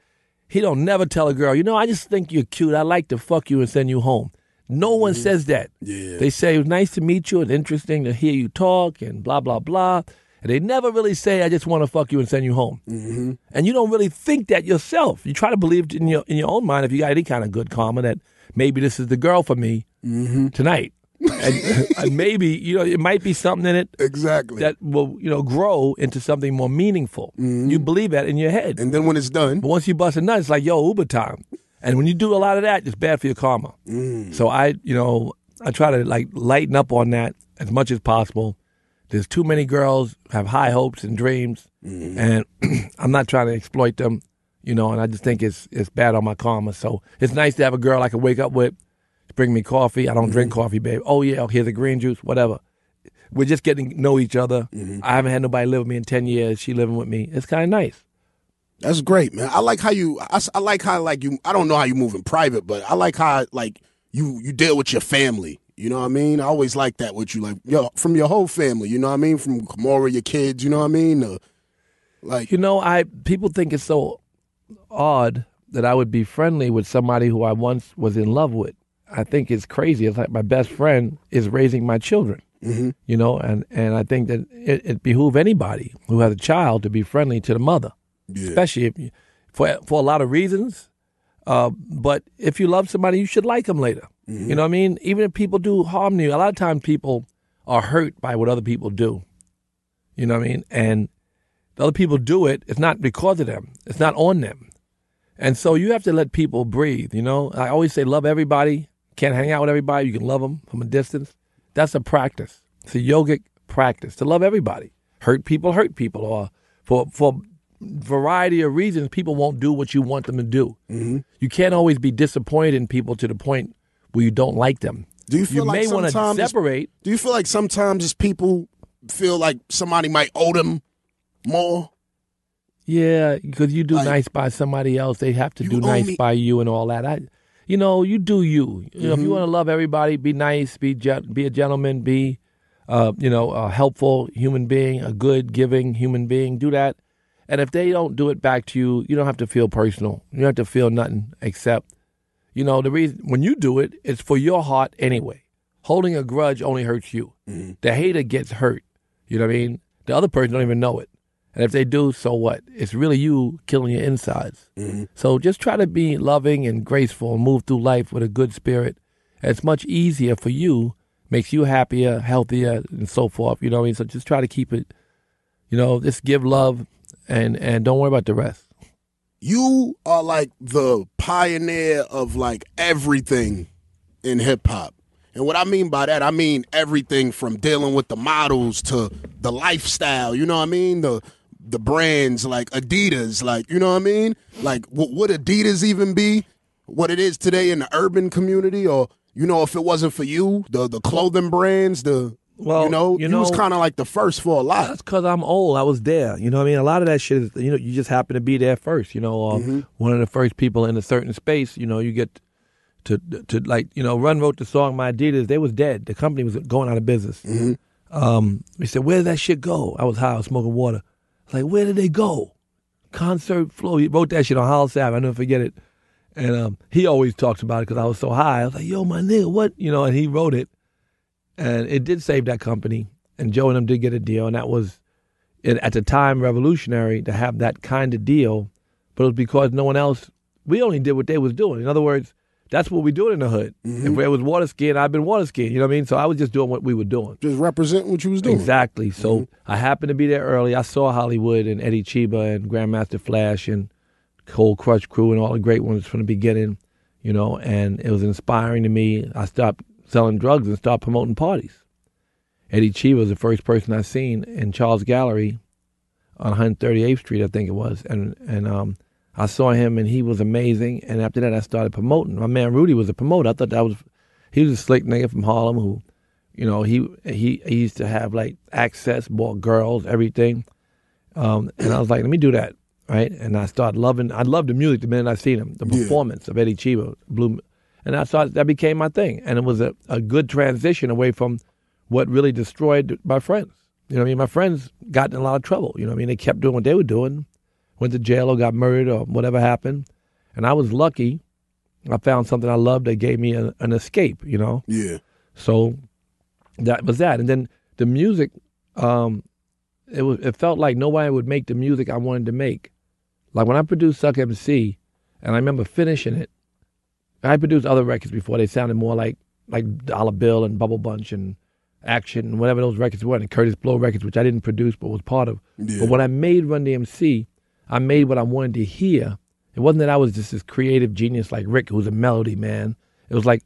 He don't never tell a girl, you know, I just think you're cute. I like to fuck you and send you home. No one mm-hmm. says that. Yeah. They say, it was nice to meet you. It's interesting to hear you talk and blah, blah, blah. And they never really say, I just want to fuck you and send you home. Mm-hmm. And you don't really think that yourself. You try to believe in your in your own mind, if you got any kind of good karma, that maybe this is the girl for me mm-hmm. tonight. and, and maybe, you know, it might be something in it exactly that will, you know, grow into something more meaningful. Mm-hmm. You believe that in your head. And then when it's done. But once you bust a nut, it's like, yo, Uber time. And when you do a lot of that, it's bad for your karma. Mm. So I, you know, I try to, like, lighten up on that as much as possible. There's too many girls who have high hopes and dreams. Mm-hmm. And I'm not trying to exploit them, you know, and I just think it's it's bad on my karma. So it's nice to have a girl I can wake up with. Bring me coffee. I don't mm-hmm. drink coffee, babe. Oh, yeah, oh, here's a green juice, whatever. We're just getting to know each other. Mm-hmm. I haven't had nobody live with me in ten years. She living with me. It's kind of nice. That's great, man. I like how you, I, I like how, like, you, I don't know how you move in private, but I like how, like, you, you deal with your family. You know what I mean? I always like that with you, like, yo, from your whole family, you know what I mean? From Kamora, your kids, you know what I mean? Uh, like, you know, I, people think it's so odd that I would be friendly with somebody who I once was in love with. I think it's crazy. It's like my best friend is raising my children. Mm-hmm. You know, and, and I think that it, it behooves anybody who has a child to be friendly to the mother, yeah. especially if you, for for a lot of reasons. Uh, but if you love somebody, you should like them later. Mm-hmm. You know what I mean? Even if people do harm you, a lot of times people are hurt by what other people do. You know what I mean? And the other people do it, it's not because of them. It's not on them. And so you have to let people breathe, you know? I always say love everybody. Can't hang out with everybody. You can love them from a distance. That's a practice. It's a yogic practice to love everybody. Hurt people, hurt people. Or for for variety of reasons, people won't do what you want them to do. Mm-hmm. You can't always be disappointed in people to the point where you don't like them. Do you feel you like may want to separate. Do you feel like sometimes it's people feel like somebody might owe them more? Yeah, because you do like, nice by somebody else, they have to do nice me. by you and all that. I, you know, you do you. You mm-hmm. know, if you want to love everybody, be nice, be ge- be a gentleman, be, uh, you know, a helpful human being, a good, giving human being. Do that, and if they don't do it back to you, you don't have to feel personal. You don't have to feel nothing except, you know, the reason when you do it, it's for your heart anyway. Holding a grudge only hurts you. Mm-hmm. The hater gets hurt. You know what I mean? The other person don't even know it. And if they do, so what? It's really you killing your insides. Mm-hmm. So just try to be loving and graceful and move through life with a good spirit. And it's much easier for you, makes you happier, healthier, and so forth. You know what I mean? So just try to keep it, you know, just give love and, and don't worry about the rest. You are like the pioneer of like everything in hip-hop. And what I mean by that, I mean everything from dealing with the models to the lifestyle, you know what I mean? The the brands like Adidas, like, you know what I mean? Like, w- would Adidas even be what it is today in the urban community? Or, you know, if it wasn't for you, the the clothing brands, the, well, you know, you know, was kind of like the first for a lot. That's because I'm old. I was there. You know what I mean? A lot of that shit is, you know, you just happen to be there first, you know, uh, mm-hmm. one of the first people in a certain space, you know, you get to, to like, you know, Run wrote the song, My Adidas, they was dead. The company was going out of business. Mm-hmm. Um, he said, where did that shit go? I was high, I was smoking water. Like, where did they go? Concert flow. He wrote that shit on Hollis Avenue. I never forget it. And um, he always talks about it because I was so high. I was like, yo, my nigga, what? You know, and he wrote it. And it did save that company. And Joe and them did get a deal. And that was, it, at the time, revolutionary to have that kind of deal. But it was because no one else, we only did what they was doing. In other words, that's what we do in the hood. Mm-hmm. If it was water skiing, I've been water skiing. You know what I mean? So I was just doing what we were doing. Just representing what you was doing. Exactly. So mm-hmm. I happened to be there early. I saw Hollywood and Eddie Chiba and Grandmaster Flash and Cold Crush Crew and all the great ones from the beginning, you know, and it was inspiring to me. I stopped selling drugs and started promoting parties. Eddie Chiba was the first person I seen in Charles Gallery on one thirty-eighth Street, I think it was. And, and, um, I saw him and he was amazing. And after that, I started promoting. My man Rudy was a promoter. I thought that was, he was a slick nigga from Harlem who, you know, he he, he used to have like access, bought girls, everything. Um, and I was like, let me do that, right? And I started loving, I loved the music the minute I seen him, the performance yeah. of Eddie Chiba, Blue. And I thought that became my thing. And it was a, a good transition away from what really destroyed my friends. You know what I mean? My friends got in a lot of trouble. You know what I mean? They kept doing what they were doing. Went to jail or got murdered or whatever happened. And I was lucky. I found something I loved that gave me a, an escape, you know? Yeah. So that was that. And then the music, um, it was, it felt like nobody would make the music I wanted to make. Like when I produced Suck M C, and I remember finishing it, I produced other records before. They sounded more like, like Dollar Bill and Bubble Bunch and Action and whatever those records were, and Curtis Blow records, which I didn't produce but was part of. Yeah. But when I made Run D M C, I made what I wanted to hear. It wasn't that I was just this creative genius like Rick, who's a melody man. It was like,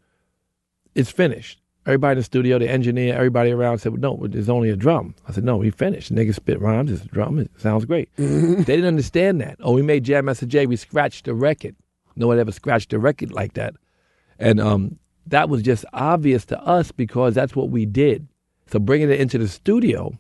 it's finished. Everybody in the studio, the engineer, everybody around said, well, no, there's only a drum. I said, no, we finished. Niggas spit rhymes, it's a drum, it sounds great. Mm-hmm. They didn't understand that. Oh, we made Jam Master Jay, we scratched the record. No one ever scratched the record like that. And um, that was just obvious to us because that's what we did. So bringing it into the studio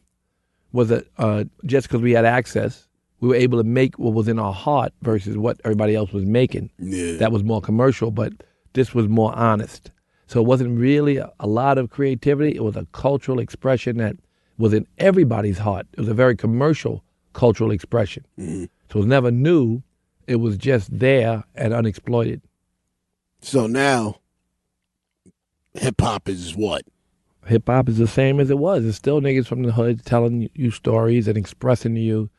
was a, uh, just because we had access, we were able to make what was in our heart versus what everybody else was making. Yeah. That was more commercial, but this was more honest. So it wasn't really a, a lot of creativity. It was a cultural expression that was in everybody's heart. It was a very commercial cultural expression. Mm-hmm. So it was never new. It was just there and unexploited. So now hip-hop is what? Hip hop is the same as it was. It's still niggas from the hood telling you stories and expressing to you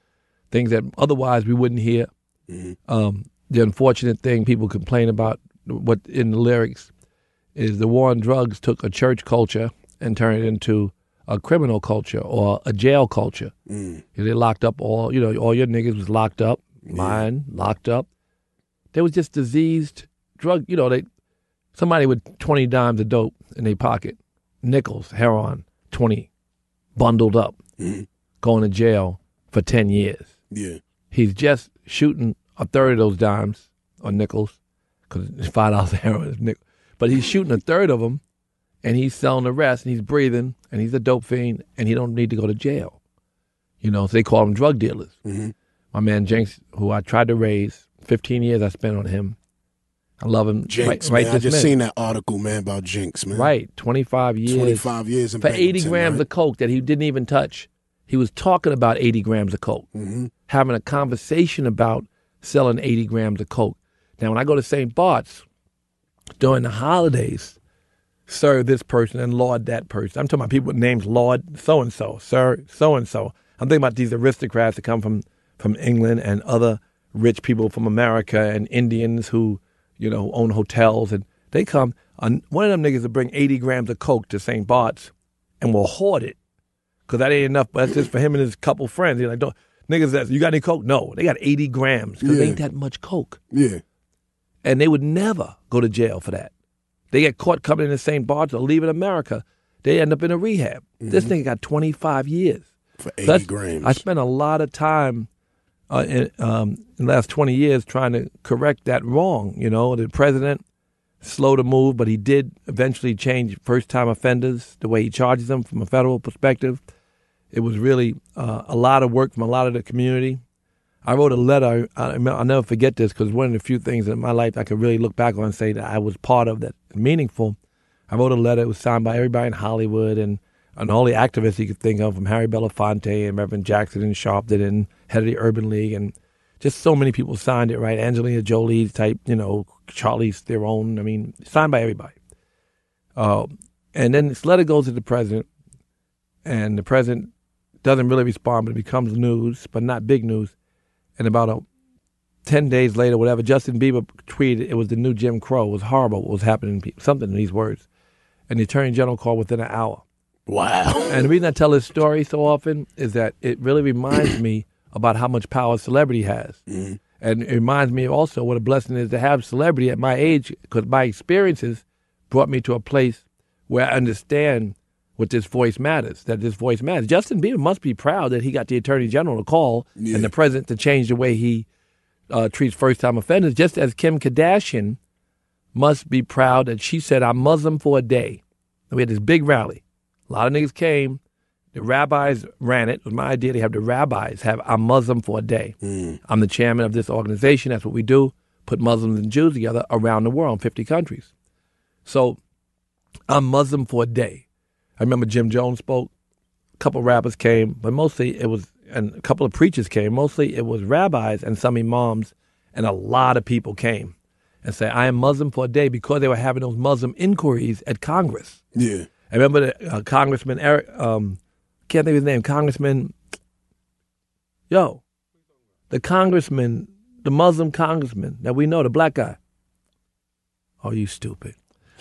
things that otherwise we wouldn't hear. Mm-hmm. Um, the unfortunate thing people complain about what in the lyrics is the war on drugs took a church culture and turned it into a criminal culture or a jail culture. Mm. They locked up all, you know, all your niggas was locked up, yeah. mine locked up. They was just diseased drug, you know, they somebody with twenty dimes of dope in their pocket, nickels, heroin, twenty, bundled up, mm. going to jail for ten years. Yeah. He's just shooting a third of those dimes or nickels, because it's five dollars a heroin is nickel. But he's shooting a third of them, and he's selling the rest, and he's breathing, and he's a dope fiend, and he don't need to go to jail. You know, so they call him drug dealers. Mm-hmm. My man Jenks, who I tried to raise, fifteen years I spent on him. I love him. Jenks, right, man, right I just minute. seen that article, man, about Jenks, man. Right, twenty-five years. twenty-five years. In for eighty grams right? of coke that he didn't even touch. He was talking about eighty grams of coke, mm-hmm. having a conversation about selling eighty grams of coke. Now, when I go to Saint Bart's, during the holidays, serve this person and laud that person. I'm talking about people with names, laud so-and-so, sir so-and-so. I'm thinking about these aristocrats that come from, from England and other rich people from America and Indians who, you know, own hotels. And they come, and one of them niggas will bring eighty grams of coke to Saint Bart's and will hoard it because that ain't enough. But that's just for him and his couple friends. He's like, don't, niggas ask, you got any coke? No, they got eighty grams because yeah. it ain't that much coke. Yeah. And they would never go to jail for that. They get caught coming into Saint Bart's or leaving America. They end up in a rehab. Mm-hmm. This nigga got twenty-five years. For eighty so grams. I spent a lot of time uh, in, um, in the last twenty years trying to correct that wrong. You know, the president, slow to move, but he did eventually change first-time offenders, the way he charges them from a federal perspective. It was really uh, a lot of work from a lot of the community. I wrote a letter. I, I'll never forget this because one of the few things in my life I could really look back on and say that I was part of that meaningful. I wrote a letter. It was signed by everybody in Hollywood and, and all the activists you could think of, from Harry Belafonte and Reverend Jackson and Sharpton and head of the Urban League. And just so many people signed it, right? Angelina Jolie type, you know, Charlize Theron. I mean, signed by everybody. Uh, and then this letter goes to the president, and the president doesn't really respond, but it becomes news, but not big news. And about a, ten days later, whatever, Justin Bieber tweeted, it was the new Jim Crow. It was horrible what was happening, something in these words. And the Attorney General called within an hour. Wow. And the reason I tell this story so often is that it really reminds me about how much power celebrity has. Mm-hmm. And it reminds me also what a blessing it is to have celebrity at my age, because my experiences brought me to a place where I understand But this voice matters, that this voice matters. Justin Bieber must be proud that he got the Attorney General to call yeah. and the president to change the way he uh, treats first-time offenders, just as Kim Kardashian must be proud that she said, I'm Muslim for a day. And we had this big rally. A lot of niggas came. The rabbis ran it. It was my idea to have the rabbis have, I'm Muslim for a day. Mm. I'm the chairman of this organization. That's what we do, put Muslims and Jews together around the world, fifty countries. So I'm Muslim for a day. I remember Jim Jones spoke, a couple rappers came, but mostly it was, and a couple of preachers came, mostly it was rabbis and some imams, and a lot of people came and said, I am Muslim for a day, because they were having those Muslim inquiries at Congress. Yeah. I remember the, uh, Congressman Eric, um, can't think of his name, Congressman, yo, the congressman, the Muslim congressman that we know, the black guy. Oh, you stupid.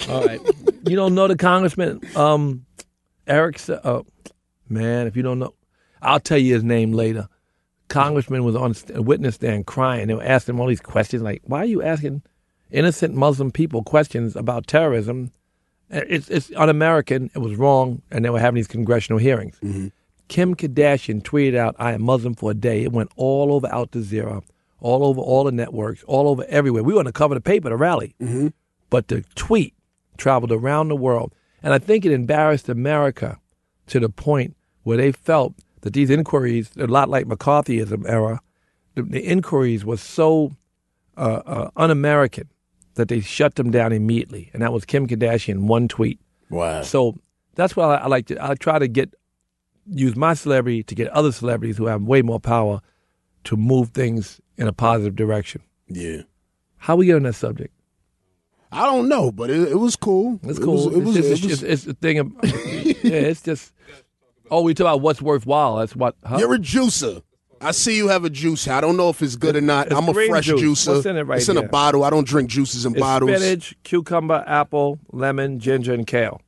All right. You don't know the congressman? Um... Eric, uh, man, if you don't know, I'll tell you his name later. Congressman was on a witness stand crying. They were asking him all these questions, like, why are you asking innocent Muslim people questions about terrorism? It's, it's un-American. It was wrong. And they were having these congressional hearings. Mm-hmm. Kim Kardashian tweeted out, I am Muslim for a day. It went all over Al Jazeera, all over all the networks, all over everywhere. We were on the cover of the paper, the rally. Mm-hmm. But the tweet traveled around the world. And I think it embarrassed America to the point where they felt that these inquiries, a lot like McCarthyism era, the, the inquiries were so uh, uh, un-American that they shut them down immediately. And that was Kim Kardashian, one tweet. Wow. So that's why I, I like to, I try to get, use my celebrity to get other celebrities who have way more power to move things in a positive direction. Yeah. How we get on that subject? I don't know, but it, it was cool. It's cool. It was. It was, it's, it's, it was, it's, it's, it's the thing. Of, Yeah, it's just, oh, we talk about what's worthwhile. That's what. Huh? You're a juicer. I see you have a juice. I don't know if it's good or not. It's I'm a fresh juice. Juicer. What's in it right It's in there? A bottle. I don't drink juices in it's bottles. Spinach, cucumber, apple, lemon, ginger, and kale.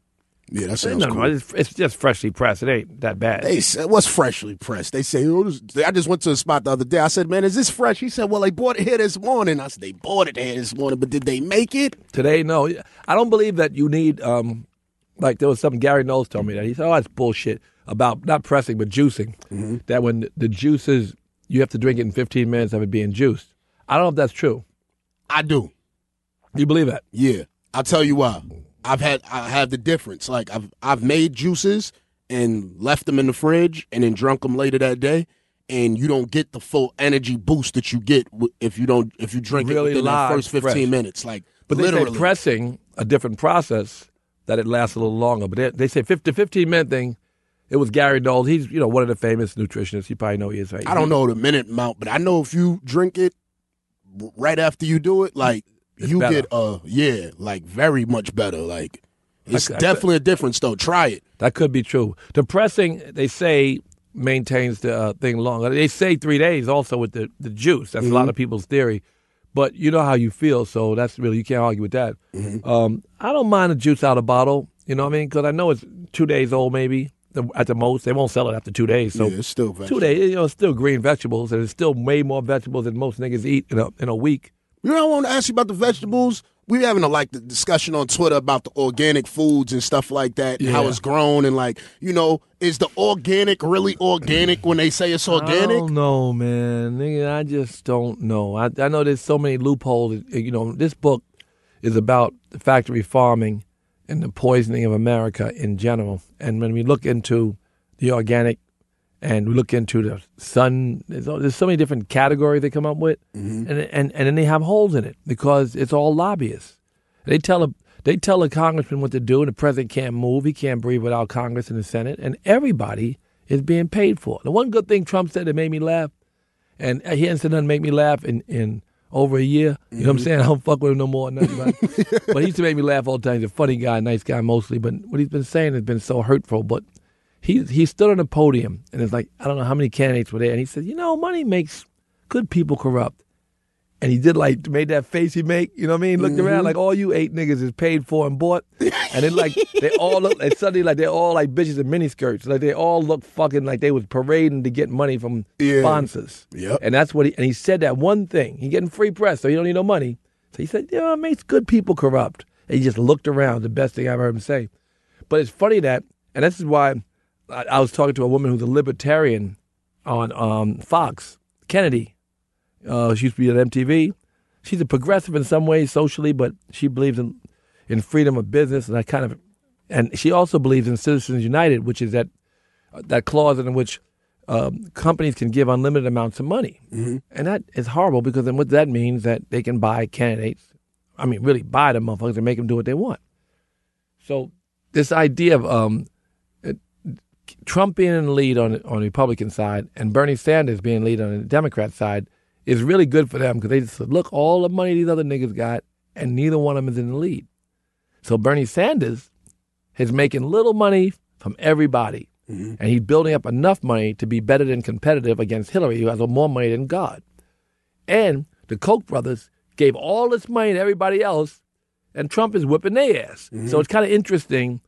Yeah, that sounds cool. It's just freshly pressed. It ain't that bad. They said, what's freshly pressed? They say, oh, I just went to a spot the other day. I said, man, is this fresh? He said, well, they bought it here this morning. I said, they bought it here this morning, but did they make it? Today, no. I don't believe that you need, um, like there was something Gary Knowles told me that. He said, oh, that's bullshit about not pressing, but juicing. Mm-hmm. That when the juice is, you have to drink it in fifteen minutes of it being juiced. I don't know if that's true. I do. You believe that? Yeah. I'll tell you why. I've had I have the difference. Like I've I've made juices and left them in the fridge and then drunk them later that day, and you don't get the full energy boost that you get if you don't if you drink really it within the first fifteen fresh. minutes. Like, but literally. They say pressing a different process that it lasts a little longer. But they, they say fifty, fifteen minute thing. It was Gary Knowles. He's you know one of the famous nutritionists. You probably know he is. Right? I don't know the minute amount, but I know if you drink it right after you do it, like. It's you better. Get a yeah, like very much better. Like it's I, I, definitely a difference, though. Try it. That could be true. The pressing, they say, maintains the uh, thing longer. They say three days also with the, the juice. That's mm-hmm. a lot of people's theory, but you know how you feel, so that's really you can't argue with that. Mm-hmm. Um, I don't mind the juice out of the bottle. You know what I mean? Because I know it's two days old, maybe at the most. They won't sell it after two days. So yeah, it's still vegetables. two days. You know, it's still green vegetables, and it's still way more vegetables than most niggas eat in a in a week. You know, I want to ask you about the vegetables. We were having a like the discussion on Twitter about the organic foods and stuff like that, and yeah. how it's grown, and like you know, is the organic really organic when they say it's organic? I don't know, man. Nigga, I just don't know. I, I know there's so many loopholes. You know, this book is about factory farming and the poisoning of America in general. And when we look into the organic. And we look into the sun. There's, there's so many different categories they come up with, mm-hmm. and and and then they have holes in it because it's all lobbyists. They tell a they tell a congressman what to do, and the president can't move. He can't breathe without Congress and the Senate, and everybody is being paid for. The one good thing Trump said that made me laugh, and he hasn't said nothing make me laugh in, in over a year. You mm-hmm. know what I'm saying? I don't fuck with him no more. Nothing about it. But he used to make me laugh all the time. He's a funny guy, nice guy mostly. But what he's been saying has been so hurtful. But He he stood on a podium, and it's like, I don't know how many candidates were there, and he said, you know, money makes good people corrupt. And he did, like, made that face he make, you know what I mean? Looked mm-hmm. around, like, all you eight niggas is paid for and bought. And then, like, they all look, and suddenly, like, they're all, like, bitches in miniskirts. Like, they all look fucking like they was parading to get money from yeah. sponsors. Yep. And that's what he, and he said that one thing. He getting free press, so he don't need no money. So he said, you know, it makes good people corrupt. And he just looked around, the best thing I've heard him say. But it's funny that, and this is why... I was talking to a woman who's a libertarian on um, Fox, Kennedy. Uh, she used to be at M T V. She's a progressive in some ways socially, but she believes in in freedom of business, and I kind of, and she also believes in Citizens United, which is that that clause in which um, companies can give unlimited amounts of money, mm-hmm. and that is horrible because then what that means that they can buy candidates. I mean, really buy them motherfuckers and make them do what they want. So this idea of um, Trump being in the lead on, on the Republican side and Bernie Sanders being in the lead on the Democrat side is really good for them because they just said, look, all the money these other niggas got and neither one of them is in the lead. So Bernie Sanders is making little money from everybody, mm-hmm. and he's building up enough money to be better than competitive against Hillary, who has more money than God. And the Koch brothers gave all this money to everybody else, and Trump is whipping their ass. Mm-hmm. So it's kind of interesting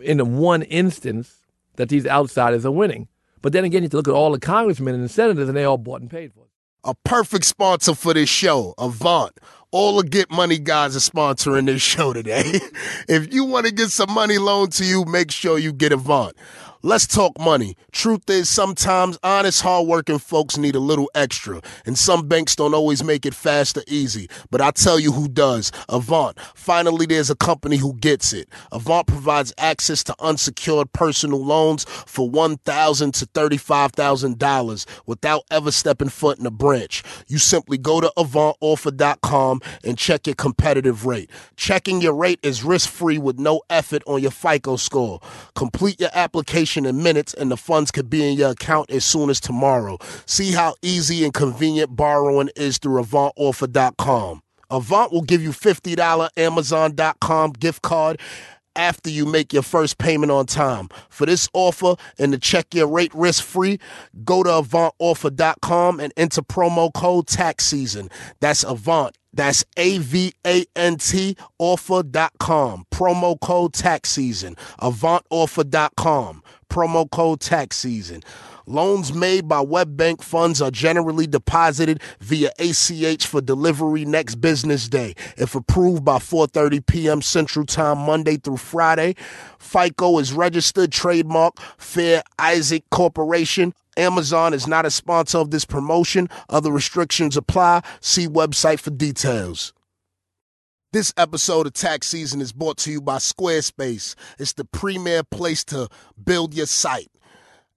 in the one instance that these outsiders are winning. But then again, you have to look at all the congressmen and the senators, and they all bought and paid for it. A perfect sponsor for this show, Avant. All the Get Money guys are sponsoring this show today. If you want to get some money loaned to you, make sure you get Avant. Let's talk money. Truth is, sometimes honest, hardworking folks need a little extra, and some banks don't always make it fast or easy. But I tell you who does, Avant. Finally, there's a company who gets it. Avant provides access to unsecured personal loans for one thousand dollars to thirty-five thousand dollars without ever stepping foot in a branch. You simply go to Avant Offer dot com and check your competitive rate. Checking your rate is risk-free with no effort on your FICO score. Complete your application in minutes, and the funds could be in your account as soon as tomorrow. See how easy and convenient borrowing is through Avant Offer dot com. Avant will give you fifty dollars Amazon dot com gift card after you make your first payment on time. For this offer and to check your rate risk-free, go to avant offer dot com and enter promo code tax season. That's Avant. That's A V A N T offer dot com. Promo code tax season. avant offer dot com. Promo code tax season. Loans made by WebBank funds are generally deposited via A C H for delivery next business day. If approved by four thirty p.m. Central Time, Monday through Friday. FICO is registered trademark Fair Isaac Corporation. Amazon is not a sponsor of this promotion. Other restrictions apply. See website for details. This episode of Tax Season is brought to you by Squarespace. It's the premier place to build your site.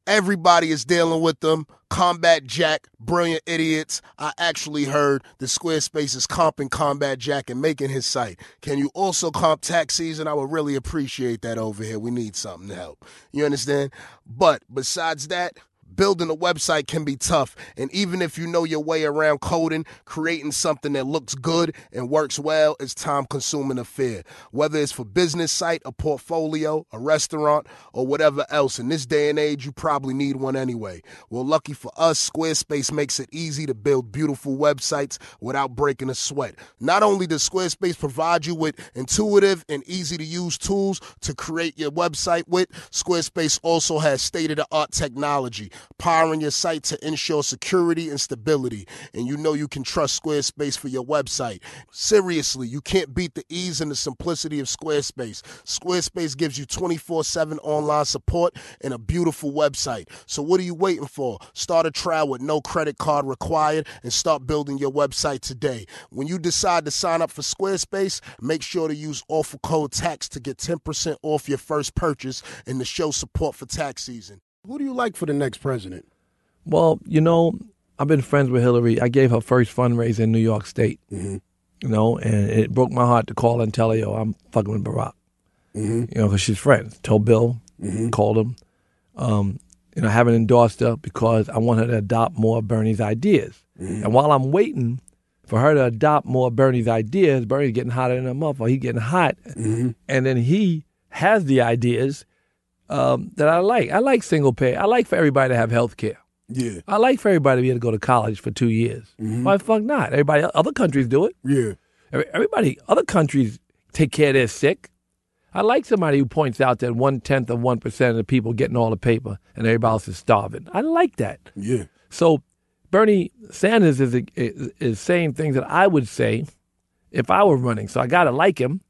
Everybody is dealing with them. Combat Jack, brilliant idiots. I actually heard that Squarespace is comping Combat Jack and making his site. Can you also comp tax season? I would really appreciate that over here. We need something to help. You understand? But besides that, building a website can be tough, and even if you know your way around coding, creating something that looks good and works well is time-consuming affair, whether it's for business site, a portfolio, a restaurant, or whatever else. In this day and age, you probably need one anyway. Well, lucky for us, Squarespace makes it easy to build beautiful websites without breaking a sweat. Not only does Squarespace provide you with intuitive and easy-to-use tools to create your website with, Squarespace also has state-of-the-art technology, powering your site to ensure security and stability. And you know you can trust Squarespace for your website. Seriously, you can't beat the ease and the simplicity of Squarespace. Squarespace gives you twenty-four seven online support and a beautiful website. So what are you waiting for? Start a trial with no credit card required and start building your website today. When you decide to sign up for Squarespace, make sure to use offer code TAX to get ten percent off your first purchase and to show support for tax season. Who do you like for the next president? Well, you know, I've been friends with Hillary. I gave her first fundraiser in New York State, mm-hmm. you know, and it broke my heart to call and tell her, yo, I'm fucking with Barack, mm-hmm. you know, because she's friends. Told Bill, mm-hmm. called him. Um, you know, I haven't endorsed her because I want her to adopt more of Bernie's ideas. Mm-hmm. And while I'm waiting for her to adopt more of Bernie's ideas, Bernie's getting hotter than a motherfucker. He's getting hot. Mm-hmm. And then he has the ideas Um, that I like. I like single payer. I like for everybody to have health care. Yeah. I like for everybody to be able to go to college for two years. Mm-hmm. Why the fuck not? Everybody, other countries do it. Yeah. Everybody, other countries take care of their sick. I like somebody who points out that one-tenth of one percent of the people getting all the paper and everybody else is starving. I like that. Yeah. So Bernie Sanders is, is, is saying things that I would say if I were running. So I got to like him.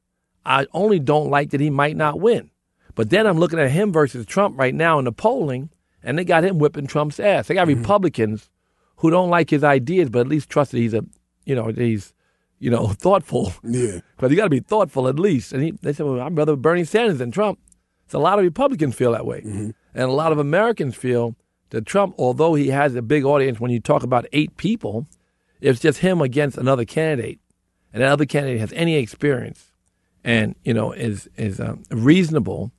I only don't like that he might not win. But then I'm looking at him versus Trump right now in the polling, and they got him whipping Trump's ass. They got mm-hmm. Republicans who don't like his ideas, but at least trust that he's a, you know, he's, you know, thoughtful. Yeah. Because you got to be thoughtful at least. And he, they said, well, I'm brother Bernie Sanders than Trump. So a lot of Republicans feel that way, mm-hmm. and a lot of Americans feel that Trump, although he has a big audience, when you talk about eight people, it's just him against another candidate, and that other candidate has any experience, and you know is is um, reasonable.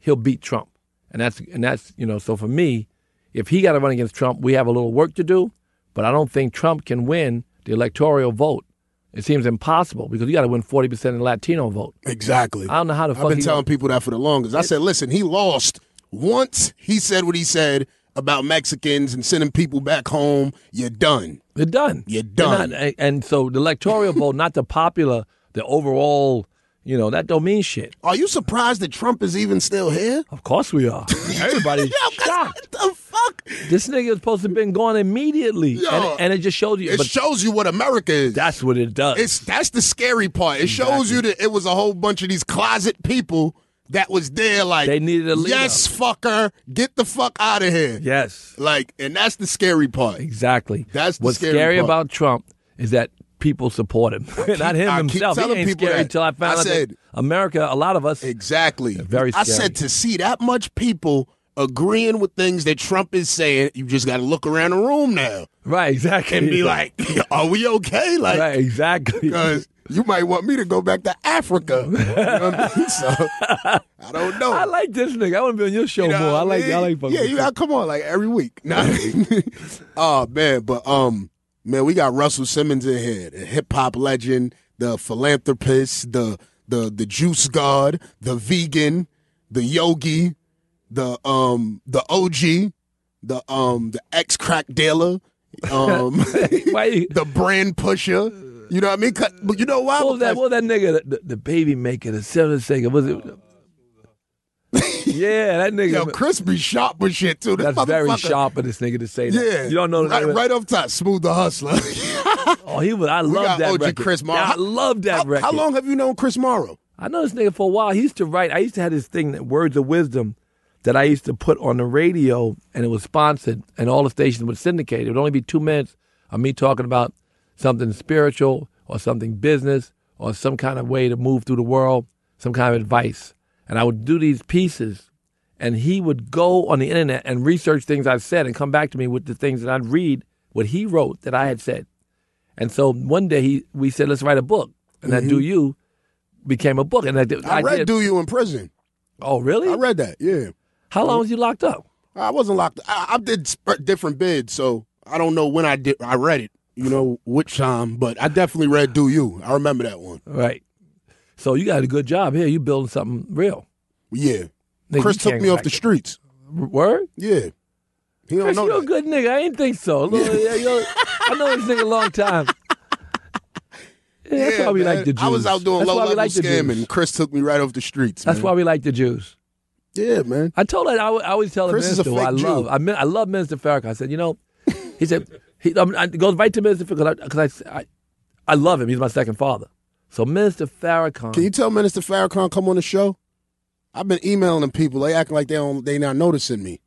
He'll beat Trump. And that's, and that's you know, so for me, if he got to run against Trump, we have a little work to do, but I don't think Trump can win the electoral vote. It seems impossible because you got to win forty percent of the Latino vote. Exactly. I don't know how the fuck I've been telling won. people that for the longest. I it, said, listen, he lost once he said what he said about Mexicans and sending people back home. You're done. You're done. You're done. Not, and, and so the electoral vote, not the popular, the overall. You know, that don't mean shit. Are you surprised that Trump is even still here? Of course we are. Everybody's yo, shocked. What the fuck? This nigga is supposed to have been gone immediately. Yo, and, it, and it just shows you. It shows you what America is. That's what it does. It's That's the scary part. It exactly. shows you that it was a whole bunch of these closet people that was there like, they needed a leader. Yes, fucker, get the fuck out of here. Yes. Like, and that's the scary part. Exactly. That's the What's scary, scary part. about Trump is that people support him. Keep, Not him I himself. He ain't scary until I found I said, out that America, a lot of us. Exactly. Very scary. I said to see that much people agreeing with things that Trump is saying, you just got to look around the room now. Right, exactly. And be like, are we okay? Like, right, exactly. Because you might want me to go back to Africa. You know what I mean? So, I don't know. I like this nigga. I want to be on your show you know more. I, mean? I like I like fucking Yeah, you, I, come on, like every week. Nah. Oh, man, but, um, Man, we got Russell Simmons in here, the hip-hop legend, the philanthropist, the the the juice god, the vegan, the yogi, the um the O G, the um the ex crack dealer, um the brand pusher. You know what I mean? But you know why? What was that? What was that nigga? The, the baby maker, the seventy second. Was it? Yeah, that nigga. Yo, Chris be sharp with shit too. This that's very sharp of this nigga to say that. Yeah, you don't know right, right off top. Smooth the Hustler. Oh, he was. I love that O G record. Chris Morrow. I love that how, record. How long have you known Chris Morrow? I know this nigga for a while. He used to write. I used to have this thing, that Words of Wisdom, that I used to put on the radio, and it was sponsored, and all the stations would syndicate. It would only be two minutes of me talking about something spiritual or something business or some kind of way to move through the world, some kind of advice. And I would do these pieces, and he would go on the internet and research things I've said and come back to me with the things that I'd read, what he wrote that I had said. And so one day he we said, let's write a book. And mm-hmm. that Do You became a book. And I, did, I, I read did. Do You in prison. Oh, really? I read that, yeah. How long was you locked up? I wasn't locked up. I, I did different bids, so I don't know when I did. I read it, you know, which time, but I definitely read Do You. I remember that one. Right. So you got a good job here. You building something real. Yeah. Nigga, Chris took me off the streets. Word? Yeah. He don't Chris, know you're that. A good nigga. I didn't think so. Little, yeah. Yeah, I know this nigga a long time. Yeah, that's yeah, why we man. Like the Jews. I was out doing that's low level like scamming, and Chris took me right off the streets. That's man. Why we like the Jews. Yeah, man. I told her, I, I always tell Chris the minister, is a fake I love, Jew. I, mean, I love Minister Farrakhan. I said, you know, he said, he um, I goes right to Minister Farrakhan because I, I, I love him. He's my second father. So Minister Farrakhan. Can you tell Minister Farrakhan come on the show? I've been emailing them people. They acting like they don't, they not noticing me.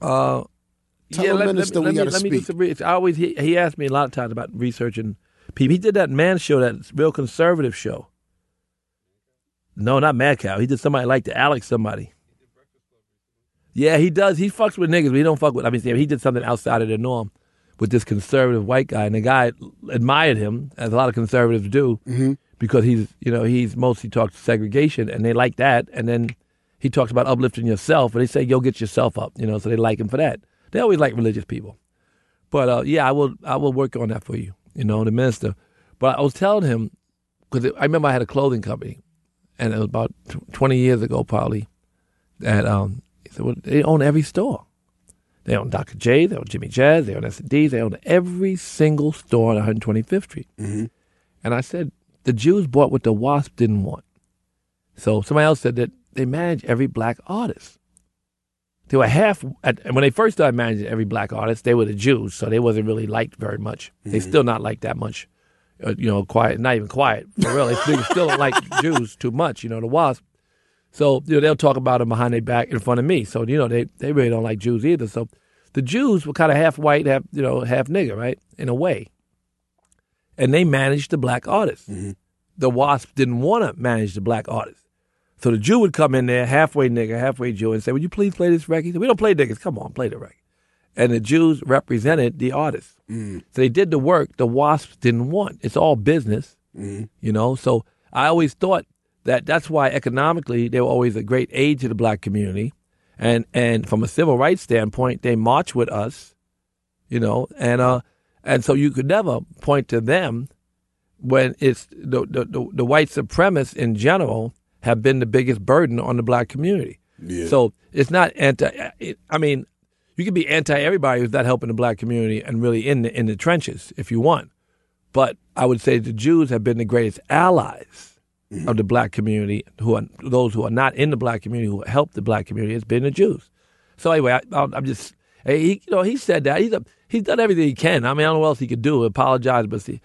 Uh, tell yeah, let, Minister let, let, we got to speak. Me do some research. I always he, he asked me a lot of times about researching people. He did that man show, that real conservative show. No, not Mad Cow. He did somebody like the Alex somebody. Yeah, he does. He fucks with niggas, but he don't fuck with. I mean, he did something outside of the norm with this conservative white guy, and the guy admired him, as a lot of conservatives do, mm-hmm. because he's, you know, he's mostly talked segregation, and they like that. And then he talks about uplifting yourself, and they say, "Yo, get yourself up," you know. So they like him for that. They always like religious people, but uh, yeah, I will, I will work on that for you, you know, the minister. But I was telling him because I remember I had a clothing company, and it was about twenty years ago, probably. That um, he said, well, they own every store. They own Doctor J, they own Jimmy Jazz, they own S and D, they own every single store on one hundred twenty-fifth Street. Mm-hmm. And I said, the Jews bought what the WASP didn't want. So somebody else said that they manage every black artist. They were half, at, when they first started managing every black artist, they were the Jews, so they wasn't really liked very much. Mm-hmm. They still not liked that much. Uh, you know, quiet, not even quiet, for real. They still don't like Jews too much, you know, the WASP. So, you know, they'll talk about them behind their back in front of me. So, you know, they, they really don't like Jews either. So the Jews were kind of half white, half, you know, half nigger, right, in a way. And they managed the black artists. Mm-hmm. The WASP didn't want to manage the black artists. So the Jew would come in there, halfway nigger, halfway Jew, and say, would you please play this record? He said, we don't play niggas. Come on, play the record. And the Jews represented the artists. Mm-hmm. So they did the work the WASPs didn't want. It's all business, mm-hmm. you know. So I always thought, That that's why economically they were always a great aid to the black community, and and from a civil rights standpoint they marched with us, you know, and uh and so you could never point to them when it's the the, the, the white supremacists in general have been the biggest burden on the black community. Yeah. So it's not anti. It, I mean, you could be anti everybody who's not helping the black community and really in the, in the trenches if you want, but I would say the Jews have been the greatest allies. Mm-hmm. Of the black community, who are those who are not in the black community, who help the black community, has been the Jews. So anyway, I, I, I'm just, he, you know, he said that he's a, he's done everything he can. I mean, I don't know what else he could do. Apologize, but see,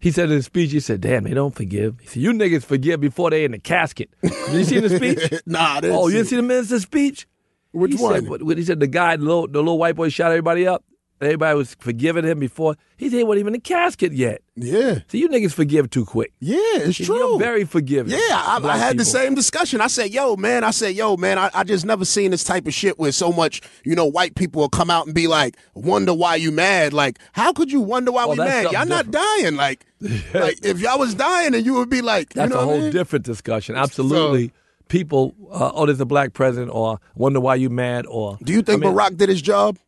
he said in his speech, he said, "Damn, they don't forgive." He said, "You niggas forgive before they in the casket." Did you see the speech? Nah, I didn't oh, see you didn't see the minister's speech? Which he one? Said, what, he said the guy, the little, the little white boy, shot everybody up. Everybody was forgiving him before. He said he wasn't even in the casket yet. Yeah. So you niggas forgive too quick. Yeah, it's true. You're very forgiving. Yeah, I, I had people. The same discussion. I said, yo, man, I said, yo, man, I, I just never seen this type of shit where so much, you know, white people will come out and be like, wonder why you mad. Like, how could you wonder why oh, we mad? Y'all different. Not dying. Like, like, if y'all was dying, then you would be like, that's you know a whole I mean? Different discussion. Absolutely. So, people, uh, oh, there's a black president, or wonder why you mad, or. Do you think I mean, Barack did his job?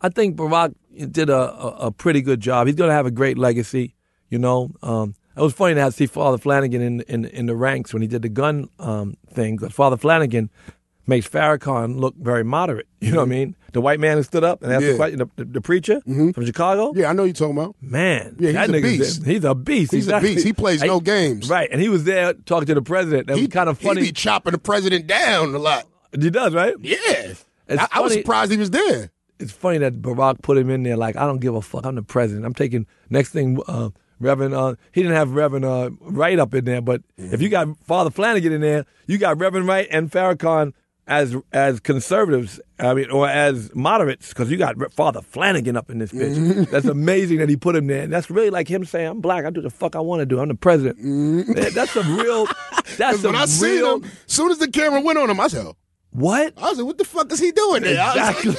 I think Barack did a, a, a pretty good job. He's going to have a great legacy, you know. Um, It was funny to see Father Flanagan in in, in the ranks when he did the gun um, thing. But Father Flanagan makes Farrakhan look very moderate. You know what I mean? The white man who stood up and asked yeah. the question, the, the, the preacher mm-hmm. from Chicago. Yeah, I know you're talking about. Man. Yeah, he's that a beast. He's a beast. He's exactly. a beast. He plays no games. Right, and he was there talking to the president. That he, was kind of funny. He be chopping the president down a lot. He does, right? Yeah. I, I was surprised he was there. It's funny that Barack put him in there like, I don't give a fuck. I'm the president. I'm taking next thing... Uh, Reverend, uh, he didn't have Reverend uh, Wright up in there, but mm-hmm. if you got Father Flanagan in there, you got Reverend Wright and Farrakhan as as conservatives, I mean, or as moderates, because you got Re- Father Flanagan up in this bitch. Mm-hmm. That's amazing that he put him there. And that's really like him saying, I'm black, I do the fuck I want to do, I'm the president. Mm-hmm. Man, that's a real, that's a when I real... seen him, as soon as the camera went on him, I said, oh. What? I was like, what the fuck is he doing there? Exactly.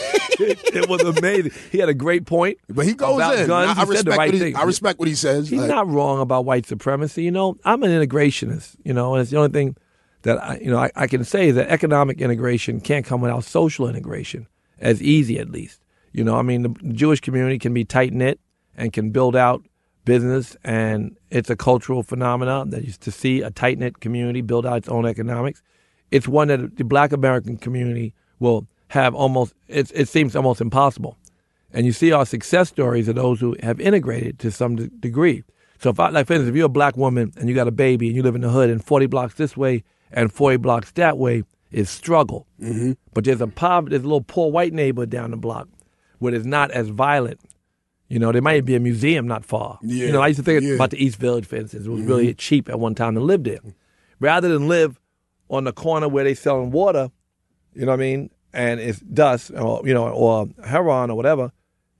it, it was amazing. He had a great point. But he goes about in. Guns. I, I, he respect said the right he, thing. I respect what he says. He's like, not wrong about white supremacy. You know, I'm an integrationist, you know, and it's the only thing that I, you know, I, I can say is that economic integration can't come without social integration, as easy at least. You know, I mean, the Jewish community can be tight-knit and can build out business, and it's a cultural phenomenon that is to see a tight-knit community build out its own economics. It's one that the black American community will have almost, it, it seems almost impossible. And you see our success stories are those who have integrated to some d- degree. So if I, like for instance, if you're a black woman and you got a baby and you live in the hood and forty blocks this way and forty blocks that way is struggle. Mm-hmm. But there's a pop, there's a little poor white neighbor down the block where it's not as violent. You know, there might be a museum not far. Yeah. You know, I used to think yeah. about the East Village, for instance. It was mm-hmm. really cheap at one time to live there. Rather than live on the corner where they selling water, you know what I mean, and it's dust, or you know, or heroin or whatever,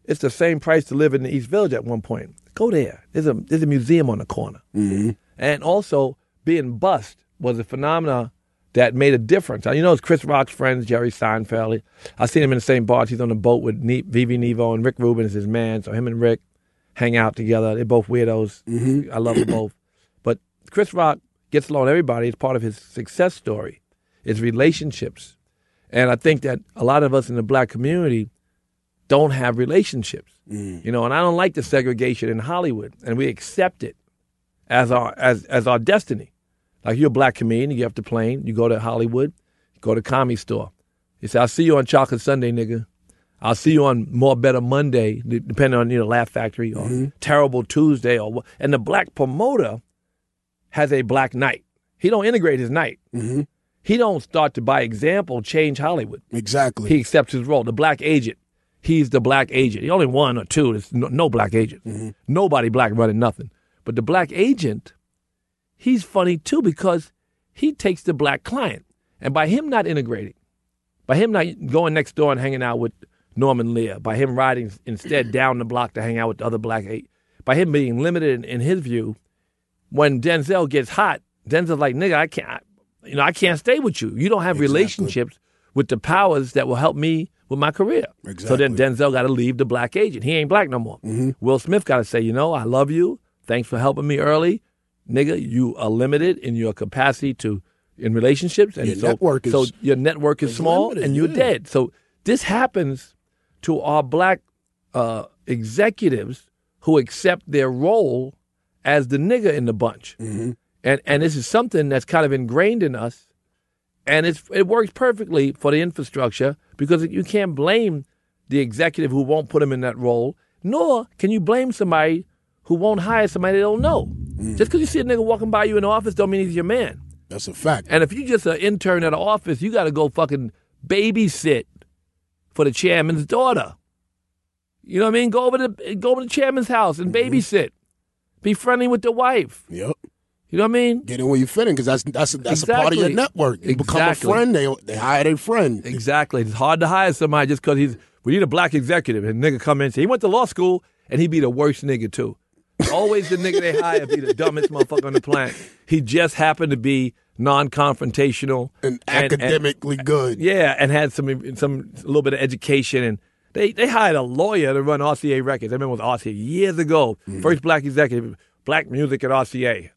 it's the same price to live in the East Village at one point. Go there. There's a there's a museum on the corner, mm-hmm. and also being bussed was a phenomena that made a difference. Now, you know, it's Chris Rock's friends, Jerry Seinfeld. I seen him in the same bar. He's on the boat with ne- Vivi Nevo, and Rick Rubin is his man. So him and Rick hang out together. They're both weirdos. Mm-hmm. I love them both, but Chris Rock gets along with everybody. It's part of his success story. It's relationships. And I think that a lot of us in the black community don't have relationships. Mm. You know, and I don't like the segregation in Hollywood. And we accept it as our as as our destiny. Like you're a black comedian, you get off the plane, you go to Hollywood, you go to Comedy Store. You say, I'll see you on Chocolate Sunday, nigga. I'll see you on More Better Monday, depending on, you know, Laugh Factory or mm-hmm. Terrible Tuesday or what. And the black promoter has a black night. He don't integrate his night. Mm-hmm. He don't start to, by example, change Hollywood. Exactly. He accepts his role. The black agent. He's the black agent. He only one or two. There's no, no black agent. Mm-hmm. Nobody black running nothing. But the black agent, he's funny too because he takes the black client. And by him not integrating, by him not going next door and hanging out with Norman Lear, by him riding instead down the block to hang out with the other black agent, by him being limited in, in his view, when Denzel gets hot, Denzel's like, nigga, I can't, I, you know, I can't stay with you. You don't have exactly. relationships with the powers that will help me with my career. Exactly. So then Denzel got to leave the black agent. He ain't black no more. Mm-hmm. Will Smith got to say, you know, I love you. Thanks for helping me early. Nigga, you are limited in your capacity to, in relationships. And your so, network is, so your network is small limited, and you're yeah. dead. So this happens to our black uh, executives who accept their role as the nigga in the bunch. Mm-hmm. And and this is something that's kind of ingrained in us, and it's it works perfectly for the infrastructure because you can't blame the executive who won't put him in that role, nor can you blame somebody who won't hire somebody they don't know. Mm-hmm. Just because you see a nigga walking by you in the office don't mean he's your man. That's a fact. And if you're just an intern at an office, you got to go fucking babysit for the chairman's daughter. You know what I mean? Go over to, go over to the chairman's house and mm-hmm. babysit. Be friendly with the wife. Yep. You know what I mean? Get in where you fit in because that's that's, that's exactly. a part of your network. You exactly. become a friend, they they hire their friend. Exactly. It's hard to hire somebody just because he's, we need a black executive. And nigga come in and say, he went to law school and he be the worst nigga too. Always the nigga they hire be the dumbest motherfucker on the planet. He just happened to be non-confrontational. And, and academically and, good. Yeah, and had some, some a little bit of education and They they hired a lawyer to run R C A Records. I remember it was R C A years ago. Mm-hmm. First black executive, black music at R C A.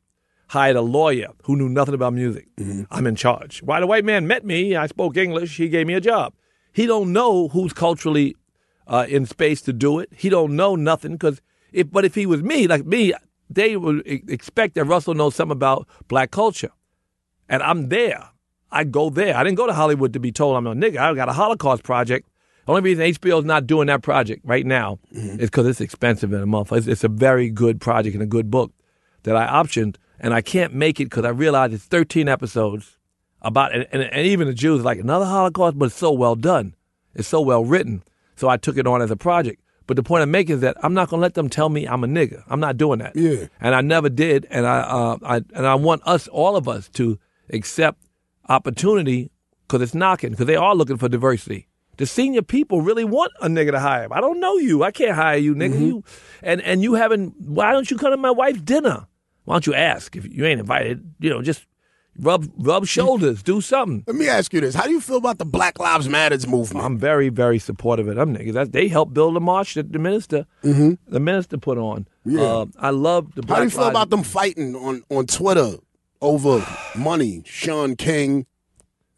Hired a lawyer who knew nothing about music. Mm-hmm. I'm in charge. Why the white man met me, I spoke English, he gave me a job. He don't know who's culturally uh, in space to do it. He don't know nothing. Cause if, but if he was me, like me, they would expect that Russell knows something about black culture. And I'm there. I go there. I didn't go to Hollywood to be told I'm a nigga. I got a Holocaust project. The only reason H B O is not doing that project right now mm-hmm. is because it's expensive in a month. It's, it's a very good project and a good book that I optioned, and I can't make it because I realized it's thirteen episodes about, and, and, and even the Jews like, another Holocaust, but it's so well done. It's so well written. So I took it on as a project. But the point I'm making is that I'm not going to let them tell me I'm a nigga. I'm not doing that. Yeah. And I never did, and I, uh, I and I want us, all of us, to accept opportunity because it's knocking, because they are looking for diversity. The senior people really want a nigga to hire him. I don't know you. I can't hire you, nigga. Mm-hmm. You and, and you haven't, why don't you come to my wife's dinner? Why don't you ask? If you ain't invited, you know, just rub rub shoulders, do something. Let me ask you this. How do you feel about the Black Lives Matters movement? I'm very, very supportive of them niggas. That, they helped build the march that the minister mm-hmm. the minister put on. Yeah. Uh, I love the Black Lives Matter. How do you feel about them fighting on, on Twitter over money? Sean King,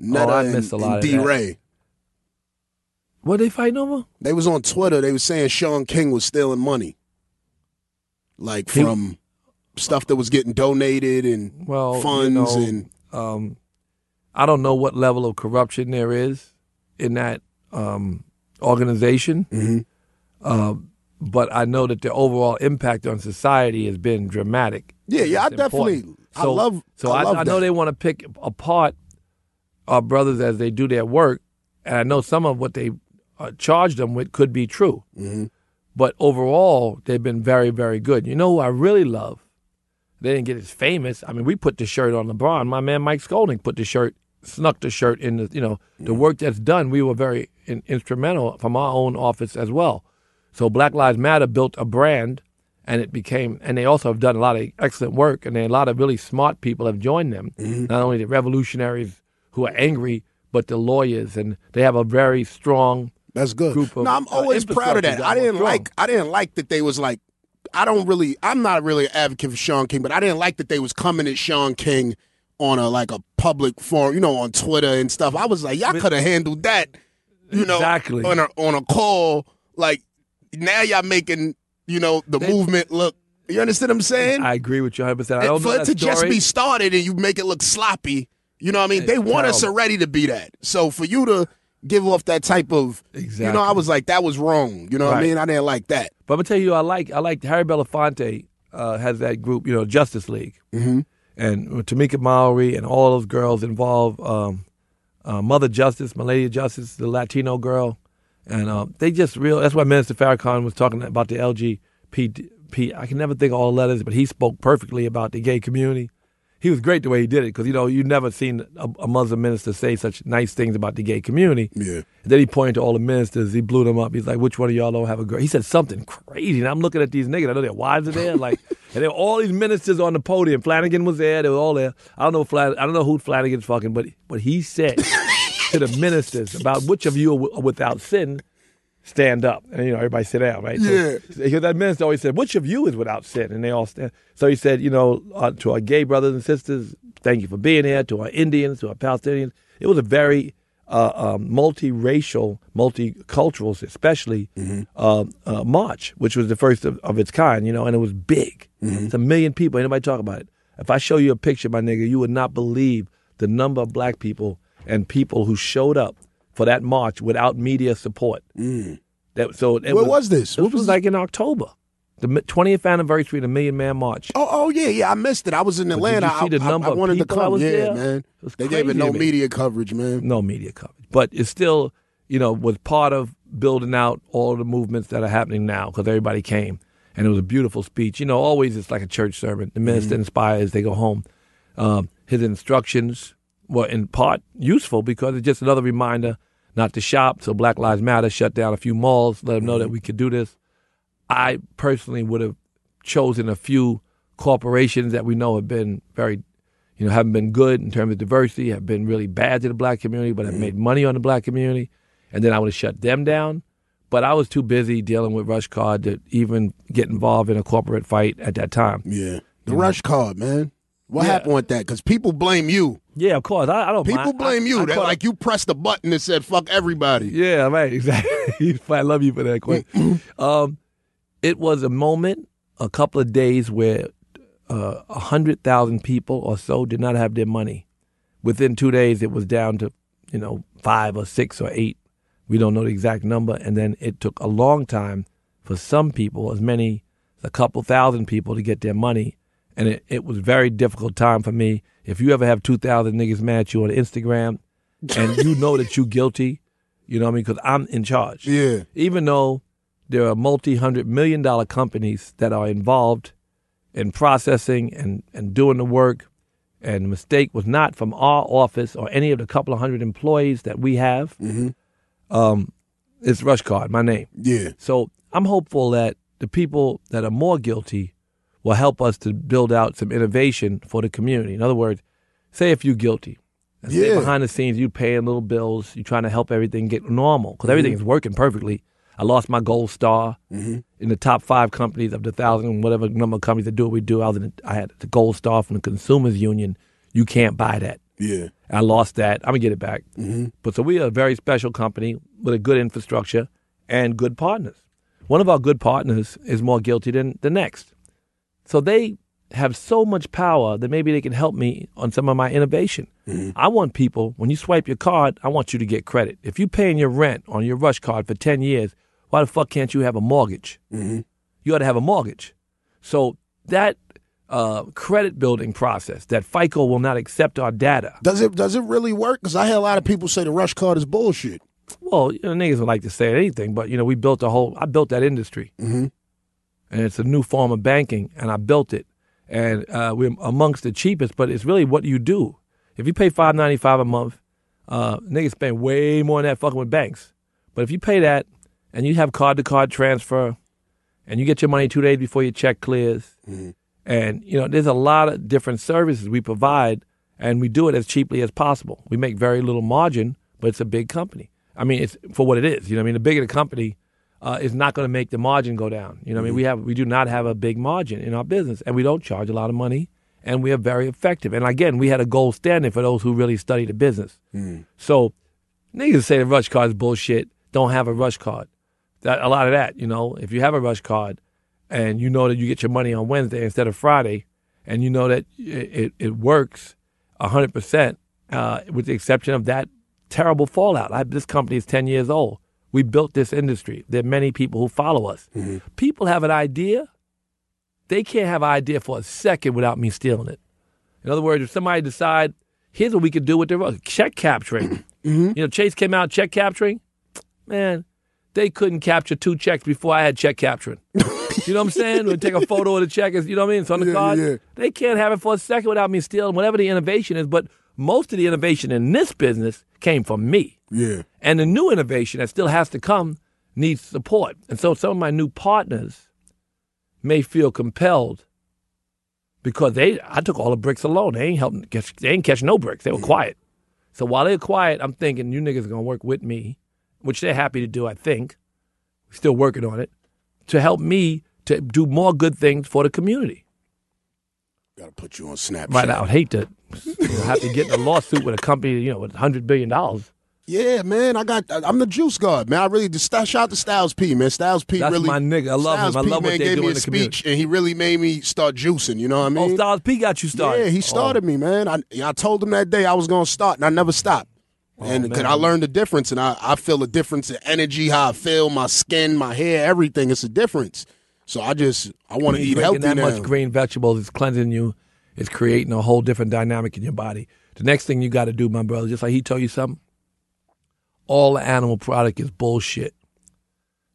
Netta, oh, I miss a lot and, and D-Ray. What they fighting over? They was on Twitter. They was saying Sean King was stealing money, like from he, stuff that was getting donated and well, funds. You know, and um, I don't know what level of corruption there is in that um, organization, mm-hmm. uh, but I know that the overall impact on society has been dramatic. Yeah, yeah, That's I important. definitely. So, I love. So I, I, love I know that. They want to pick apart our brothers as they do their work, and I know some of what they Uh, charged them with could be true. Mm-hmm. But overall, they've been very, very good. You know who I really love? They didn't get as famous. I mean, we put the shirt on LeBron. My man Mike Scolding put the shirt, snuck the shirt in the, you know, mm-hmm. the work that's done. We were very in, instrumental from our own office as well. So Black Lives Matter built a brand, and it became, and they also have done a lot of excellent work, and they, a lot of really smart people have joined them. Mm-hmm. Not only the revolutionaries who are angry, but the lawyers, and they have a very strong, that's good. Of, no, I'm always uh, proud of that. I didn't like. I didn't like that they was like. I don't really. I'm not really an advocate for Sean King, but I didn't like that they was coming at Sean King on a like a public forum, you know, on Twitter and stuff. I was like, y'all could have handled that, you know, exactly on a on a call. Like now, y'all making you know the they, movement look. You understand what I'm saying? I agree with you one hundred percent. I don't for know it to story. just be started and you make it look sloppy. You know what I mean? It's they want terrible. us already to be that. So for you to give off that type of, exactly. you know, I was like, that was wrong. You know right. what I mean? I didn't like that. But I'm going to tell you, I like, I like Harry Belafonte uh, has that group, you know, Justice League. Mm-hmm. And Tamika Mallory and all those girls involved, um, uh, Mother Justice, Milady Justice, the Latino girl. And uh, they just real, that's why Minister Farrakhan was talking about the L G B T, I can never think of all the letters, but he spoke perfectly about the gay community. He was great the way he did it because, you know, you've never seen a, a Muslim minister say such nice things about the gay community. Yeah. And then he pointed to all the ministers. He blew them up. He's like, which one of y'all don't have a girl? He said something crazy. And I'm looking at these niggas. I know their wives are there. Like, and there were all these ministers on the podium. Flanagan was there. They were all there. I don't know Flan- I don't know who Flanagan's fucking, but what he said to the ministers about which of you are w- without sin, stand up. And, you know, everybody sit down, right? Yeah. So, because that minister always said, which of you is without sin? And they all stand. So he said, you know, uh, to our gay brothers and sisters, thank you for being here. To our Indians, to our Palestinians. It was a very uh, um, multiracial, multicultural, especially, mm-hmm. uh, uh, march, which was the first of, of its kind, you know, and it was big. Mm-hmm. It's a million people. Ain't nobody talk about it. If I show you a picture, my nigga, you would not believe the number of black people and people who showed up for that march without media support. Mm. That, so it Where was, was this? This what was, was like in October, the twentieth anniversary of the Million Man March. Oh, oh yeah, yeah, I missed it. I was in but Atlanta. Did you see the I, number I, I wanted of people to come. I was yeah, there? man. They gave it no me. media coverage, man. No media coverage, but it still, you know, was part of building out all the movements that are happening now because everybody came, and it was a beautiful speech. You know, always it's like a church sermon. The minister mm. inspires. They go home. Um, his instructions were in part useful because it's just another reminder not to shop. So Black Lives Matter shut down a few malls, let them know that we could do this. I personally would have chosen a few corporations that we know have been very, you know, haven't been good in terms of diversity, have been really bad to the black community, but have made money on the black community. And then I would have shut them down. But I was too busy dealing with Rush Card to even get involved in a corporate fight at that time. Yeah. The you Rush know? Card, man. What yeah. happened with that? Because people blame you. Yeah, of course. I, I don't. People mind. blame I, you. I, They're I, like you pressed the button and said "fuck everybody." Yeah, right. Exactly. I love you for that question. um, it was a moment, a couple of days where uh, one hundred thousand people or so did not have their money. Within two days, it was down to, you know, five or six or eight. We don't know the exact number. And then it took a long time for some people, as many as a couple thousand people, to get their money. And it, it was a very difficult time for me. If you ever have two thousand niggas mad at you on Instagram and you know that you're guilty, you know what I mean? Because I'm in charge. Yeah. Even though there are multi-hundred million dollar companies that are involved in processing and, and doing the work, and the mistake was not from our office or any of the couple of hundred employees that we have. Mm-hmm. Um, it's Rush Card, my name. Yeah. So I'm hopeful that the people that are more guilty will help us to build out some innovation for the community. In other words, say if you're guilty. And yeah. Say behind the scenes, you're paying little bills. You're trying to help everything get normal because mm-hmm. everything is working perfectly. I lost my gold star mm-hmm. in the top five companies of the thousand and whatever number of companies that do what we do. I was in the, I had the gold star from the Consumers Union. You can't buy that. Yeah. I lost that. I'm going to get it back. Mm-hmm. But so we are a very special company with a good infrastructure and good partners. One of our good partners is more guilty than the next. So they have so much power that maybe they can help me on some of my innovation. Mm-hmm. I want people, when you swipe your card, I want you to get credit. If you're paying your rent on your Rush Card for ten years, why the fuck can't you have a mortgage? Mm-hmm. You ought to have a mortgage. So that uh, credit building process, that FICO will not accept our data. Does it Does it really work? Because I hear a lot of people say the Rush Card is bullshit. Well, you know, niggas don't like to say anything, but you know, we built a whole, I built that industry. Mm-hmm. And it's a new form of banking, and I built it. And uh, we're amongst the cheapest, but it's really what you do. If you pay five dollars and ninety-five cents a month, uh, niggas spend way more than that fucking with banks. But if you pay that and you have card-to-card transfer and you get your money two days before your check clears, mm-hmm. and, you know, there's a lot of different services we provide, and we do it as cheaply as possible. We make very little margin, but it's a big company. I mean, it's for what it is. You know what I mean? The bigger the company, Uh, it's not going to make the margin go down. You know what mm-hmm. I mean? We have we do not have a big margin in our business, and we don't charge a lot of money, and we are very effective. And again, we had a gold standard for those who really study the business. Mm. So niggas say the Rush Card is bullshit, don't have a Rush Card. That, a lot of that, you know, if you have a Rush Card and you know that you get your money on Wednesday instead of Friday, and you know that it, it, it works one hundred percent uh, with the exception of that terrible fallout. I, this company is ten years old. We built this industry. There are many people who follow us. Mm-hmm. People have an idea. They can't have an idea for a second without me stealing it. In other words, if somebody decide, here's what we could do with the check capturing. Mm-hmm. You know, Chase came out check capturing. Man, they couldn't capture two checks before I had check capturing. You know what I'm saying? We take a photo of the check. You know what I mean? It's on the yeah, card. Yeah. They can't have it for a second without me stealing whatever the innovation is. But most of the innovation in this business came from me. Yeah. And the new innovation that still has to come needs support. And so some of my new partners may feel compelled because they I took all the bricks alone. They ain't helping catch, they ain't catch no bricks. They were quiet. So while they're quiet, I'm thinking you niggas are gonna work with me, which they're happy to do, I think. Still working on it, to help me to do more good things for the community. Gotta put you on Snapchat. Right, I would hate to you know, have to get in a lawsuit with a company, you know, with a hundred billion dollars. Yeah, man, I got. I'm the juice guard, man. I really just shout out to Styles P, man. Styles P, that's really my nigga. I love Styles him. I P, love man, what they gave do me a in the speech, community. And he really made me start juicing. You know what I mean? Oh, Styles P got you started. Yeah, he started oh. me, man. I, I told him that day I was gonna start, and I never stopped. Oh, and because I learned the difference, and I, I feel a difference in energy, how I feel, my skin, my hair, everything. It's a difference. So I just I want to eat healthy that now. That much green vegetables is cleansing you. It's creating a whole different dynamic in your body. The next thing you got to do, my brother, just like he told you something. All the animal product is bullshit.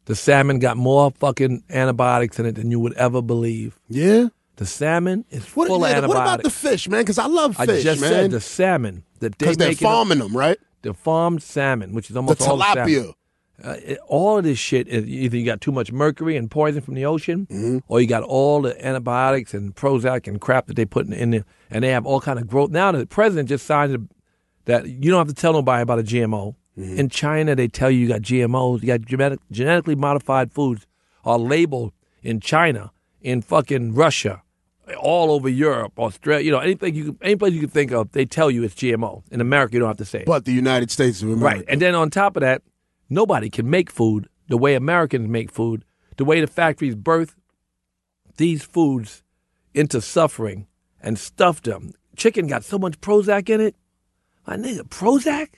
The salmon got more fucking antibiotics in it than you would ever believe. Yeah? The salmon is full what, yeah, of antibiotics. What about the fish, man? Because I love fish, man. I just man. said the salmon. Because they're farming them, right? The farmed salmon, which is almost the all tilapia. The salmon. Uh, it, all of this shit, is either you got too much mercury and poison from the ocean, mm-hmm. or you got all the antibiotics and Prozac and crap that they put in, in there, and they have all kind of growth. Now the president just signed a, that you don't have to tell nobody about a G M O. Mm-hmm. In China, they tell you you got G M Os, you got genetic, genetically modified foods are labeled in China, in fucking Russia, all over Europe, Australia, you know, anything you any place you can think of, they tell you it's G M O. In America, you don't have to say it. But the United States of America. Right. And then on top of that, nobody can make food the way Americans make food, the way the factories birth these foods. into suffering and stuffed them. Chicken got so much Prozac in it. My nigga, Prozac?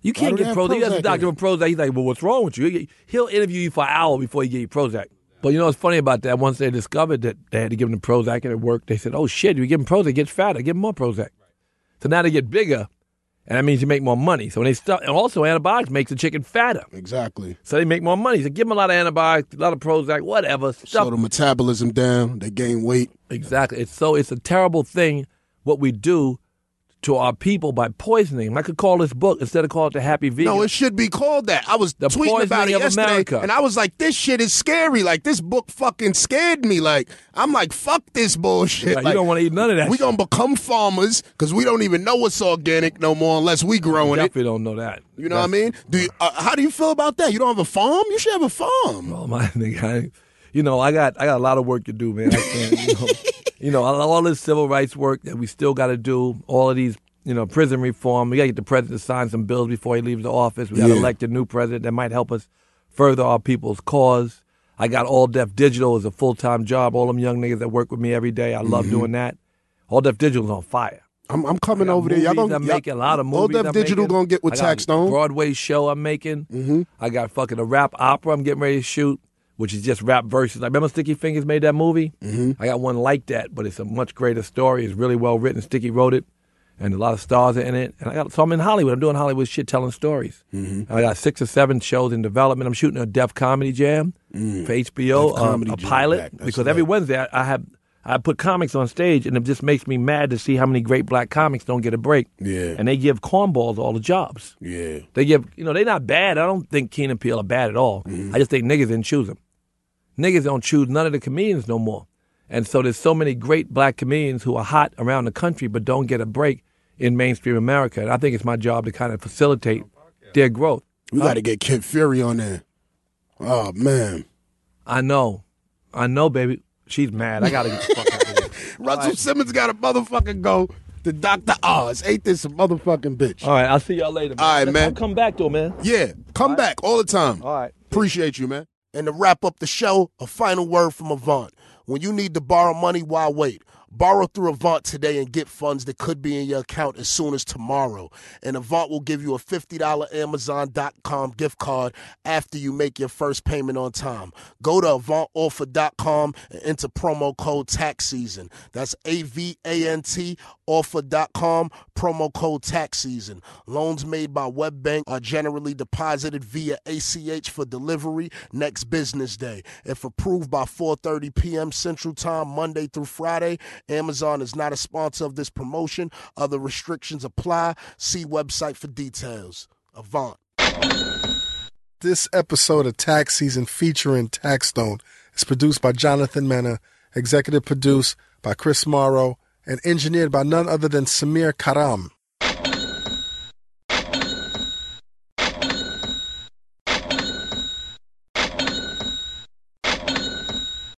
You can't get Prozac. Prozac. You ask the doctor for Prozac. He's like, well, what's wrong with you? He'll interview you for an hour before he gives you Prozac. But you know what's funny about that? Once they discovered that they had to give him the Prozac and it worked, they said, oh, shit, you give him Prozac, he gets fatter. Give him more Prozac. Right. So now they get bigger, and that means you make more money. So when they stuff, and also antibiotics makes the chicken fatter. Exactly. So they make more money. So give them a lot of antibiotics, a lot of Prozac, whatever. Stuff. So the metabolism down, they gain weight. Exactly. It's so it's a terrible thing what we do to our people by poisoning. I could call this book, instead of calling it The Happy Vegan. No, it should be called that. I was the tweeting about it yesterday, America. And I was like, this shit is scary. Like, this book fucking scared me. Like, I'm like, fuck this bullshit. Like, like, you don't want to eat none of that. We're going to become farmers because we don't even know what's organic no more unless we growing it. Definitely don't know that. You know That's, what I mean? Do you, uh, how do you feel about that? You don't have a farm? You should have a farm. Oh, my nigga. I, you know, I got I got a lot of work to do, man. I can't, you know. You know, all this civil rights work that we still got to do, all of these, you know, prison reform. We got to get the president to sign some bills before he leaves the office. We got to yeah. elect a new president that might help us further our people's cause. I got All Def Digital as a full-time job. All them young niggas that work with me every day, I love mm-hmm. doing that. All Def Digital's on fire. I'm, I'm coming over there. Y'all gonna, I'm y'all, making a lot of movies. All Def I'm Digital going to get with Tax Stone. Broadway show I'm making. Mm-hmm. I got fucking a rap opera I'm getting ready to shoot, which is just rap verses. Like, remember Sticky Fingers made that movie? Mm-hmm. I got one like that, but it's a much greater story. It's really well written. Sticky wrote it, and a lot of stars are in it. And I got so I'm in Hollywood. I'm doing Hollywood shit, telling stories. Mm-hmm. I got six or seven shows in development. I'm shooting a Def Comedy Jam mm. for H B O, um, a pilot, because right. every Wednesday I, I have I put comics on stage, and it just makes me mad to see how many great black comics don't get a break. Yeah, and they give cornballs all the jobs. Yeah, they give you know they're not bad. I don't think Keenan Peele are bad at all. Mm-hmm. I just think niggas didn't choose them. Niggas don't choose none of the comedians no more. And so there's so many great black comedians who are hot around the country but don't get a break in mainstream America. And I think it's my job to kind of facilitate their growth. We got to uh, get Kid Fury on there. Oh, man. I know. I know, baby. She's mad. I got to get the fuck out of here. Russell right. Simmons got to motherfucking go to Doctor Oz. Ain't this a motherfucking bitch. All right. I'll see y'all later. Man. All right, Let's, man. I'll come back, though, man. Yeah. Come all back right. all the time. All right. Appreciate you, man. And to wrap up the show, a final word from Avant. When you need to borrow money, why wait? Borrow through Avant today and get funds that could be in your account as soon as tomorrow. And Avant will give you a fifty dollars Amazon dot com gift card after you make your first payment on time. Go to Avant Offer dot com and enter promo code tax season. That's A V A N T Offer dot com, promo code tax season. Loans made by WebBank are generally deposited via A C H for delivery next business day. If approved by four thirty p.m. Central Time, Monday through Friday, Amazon is not a sponsor of this promotion. Other restrictions apply. See website for details. Avant. This episode of Tax Season featuring Tax Stone is produced by Jonathan Mena, executive produced by Chris Morrow, and engineered by none other than Samir Karam.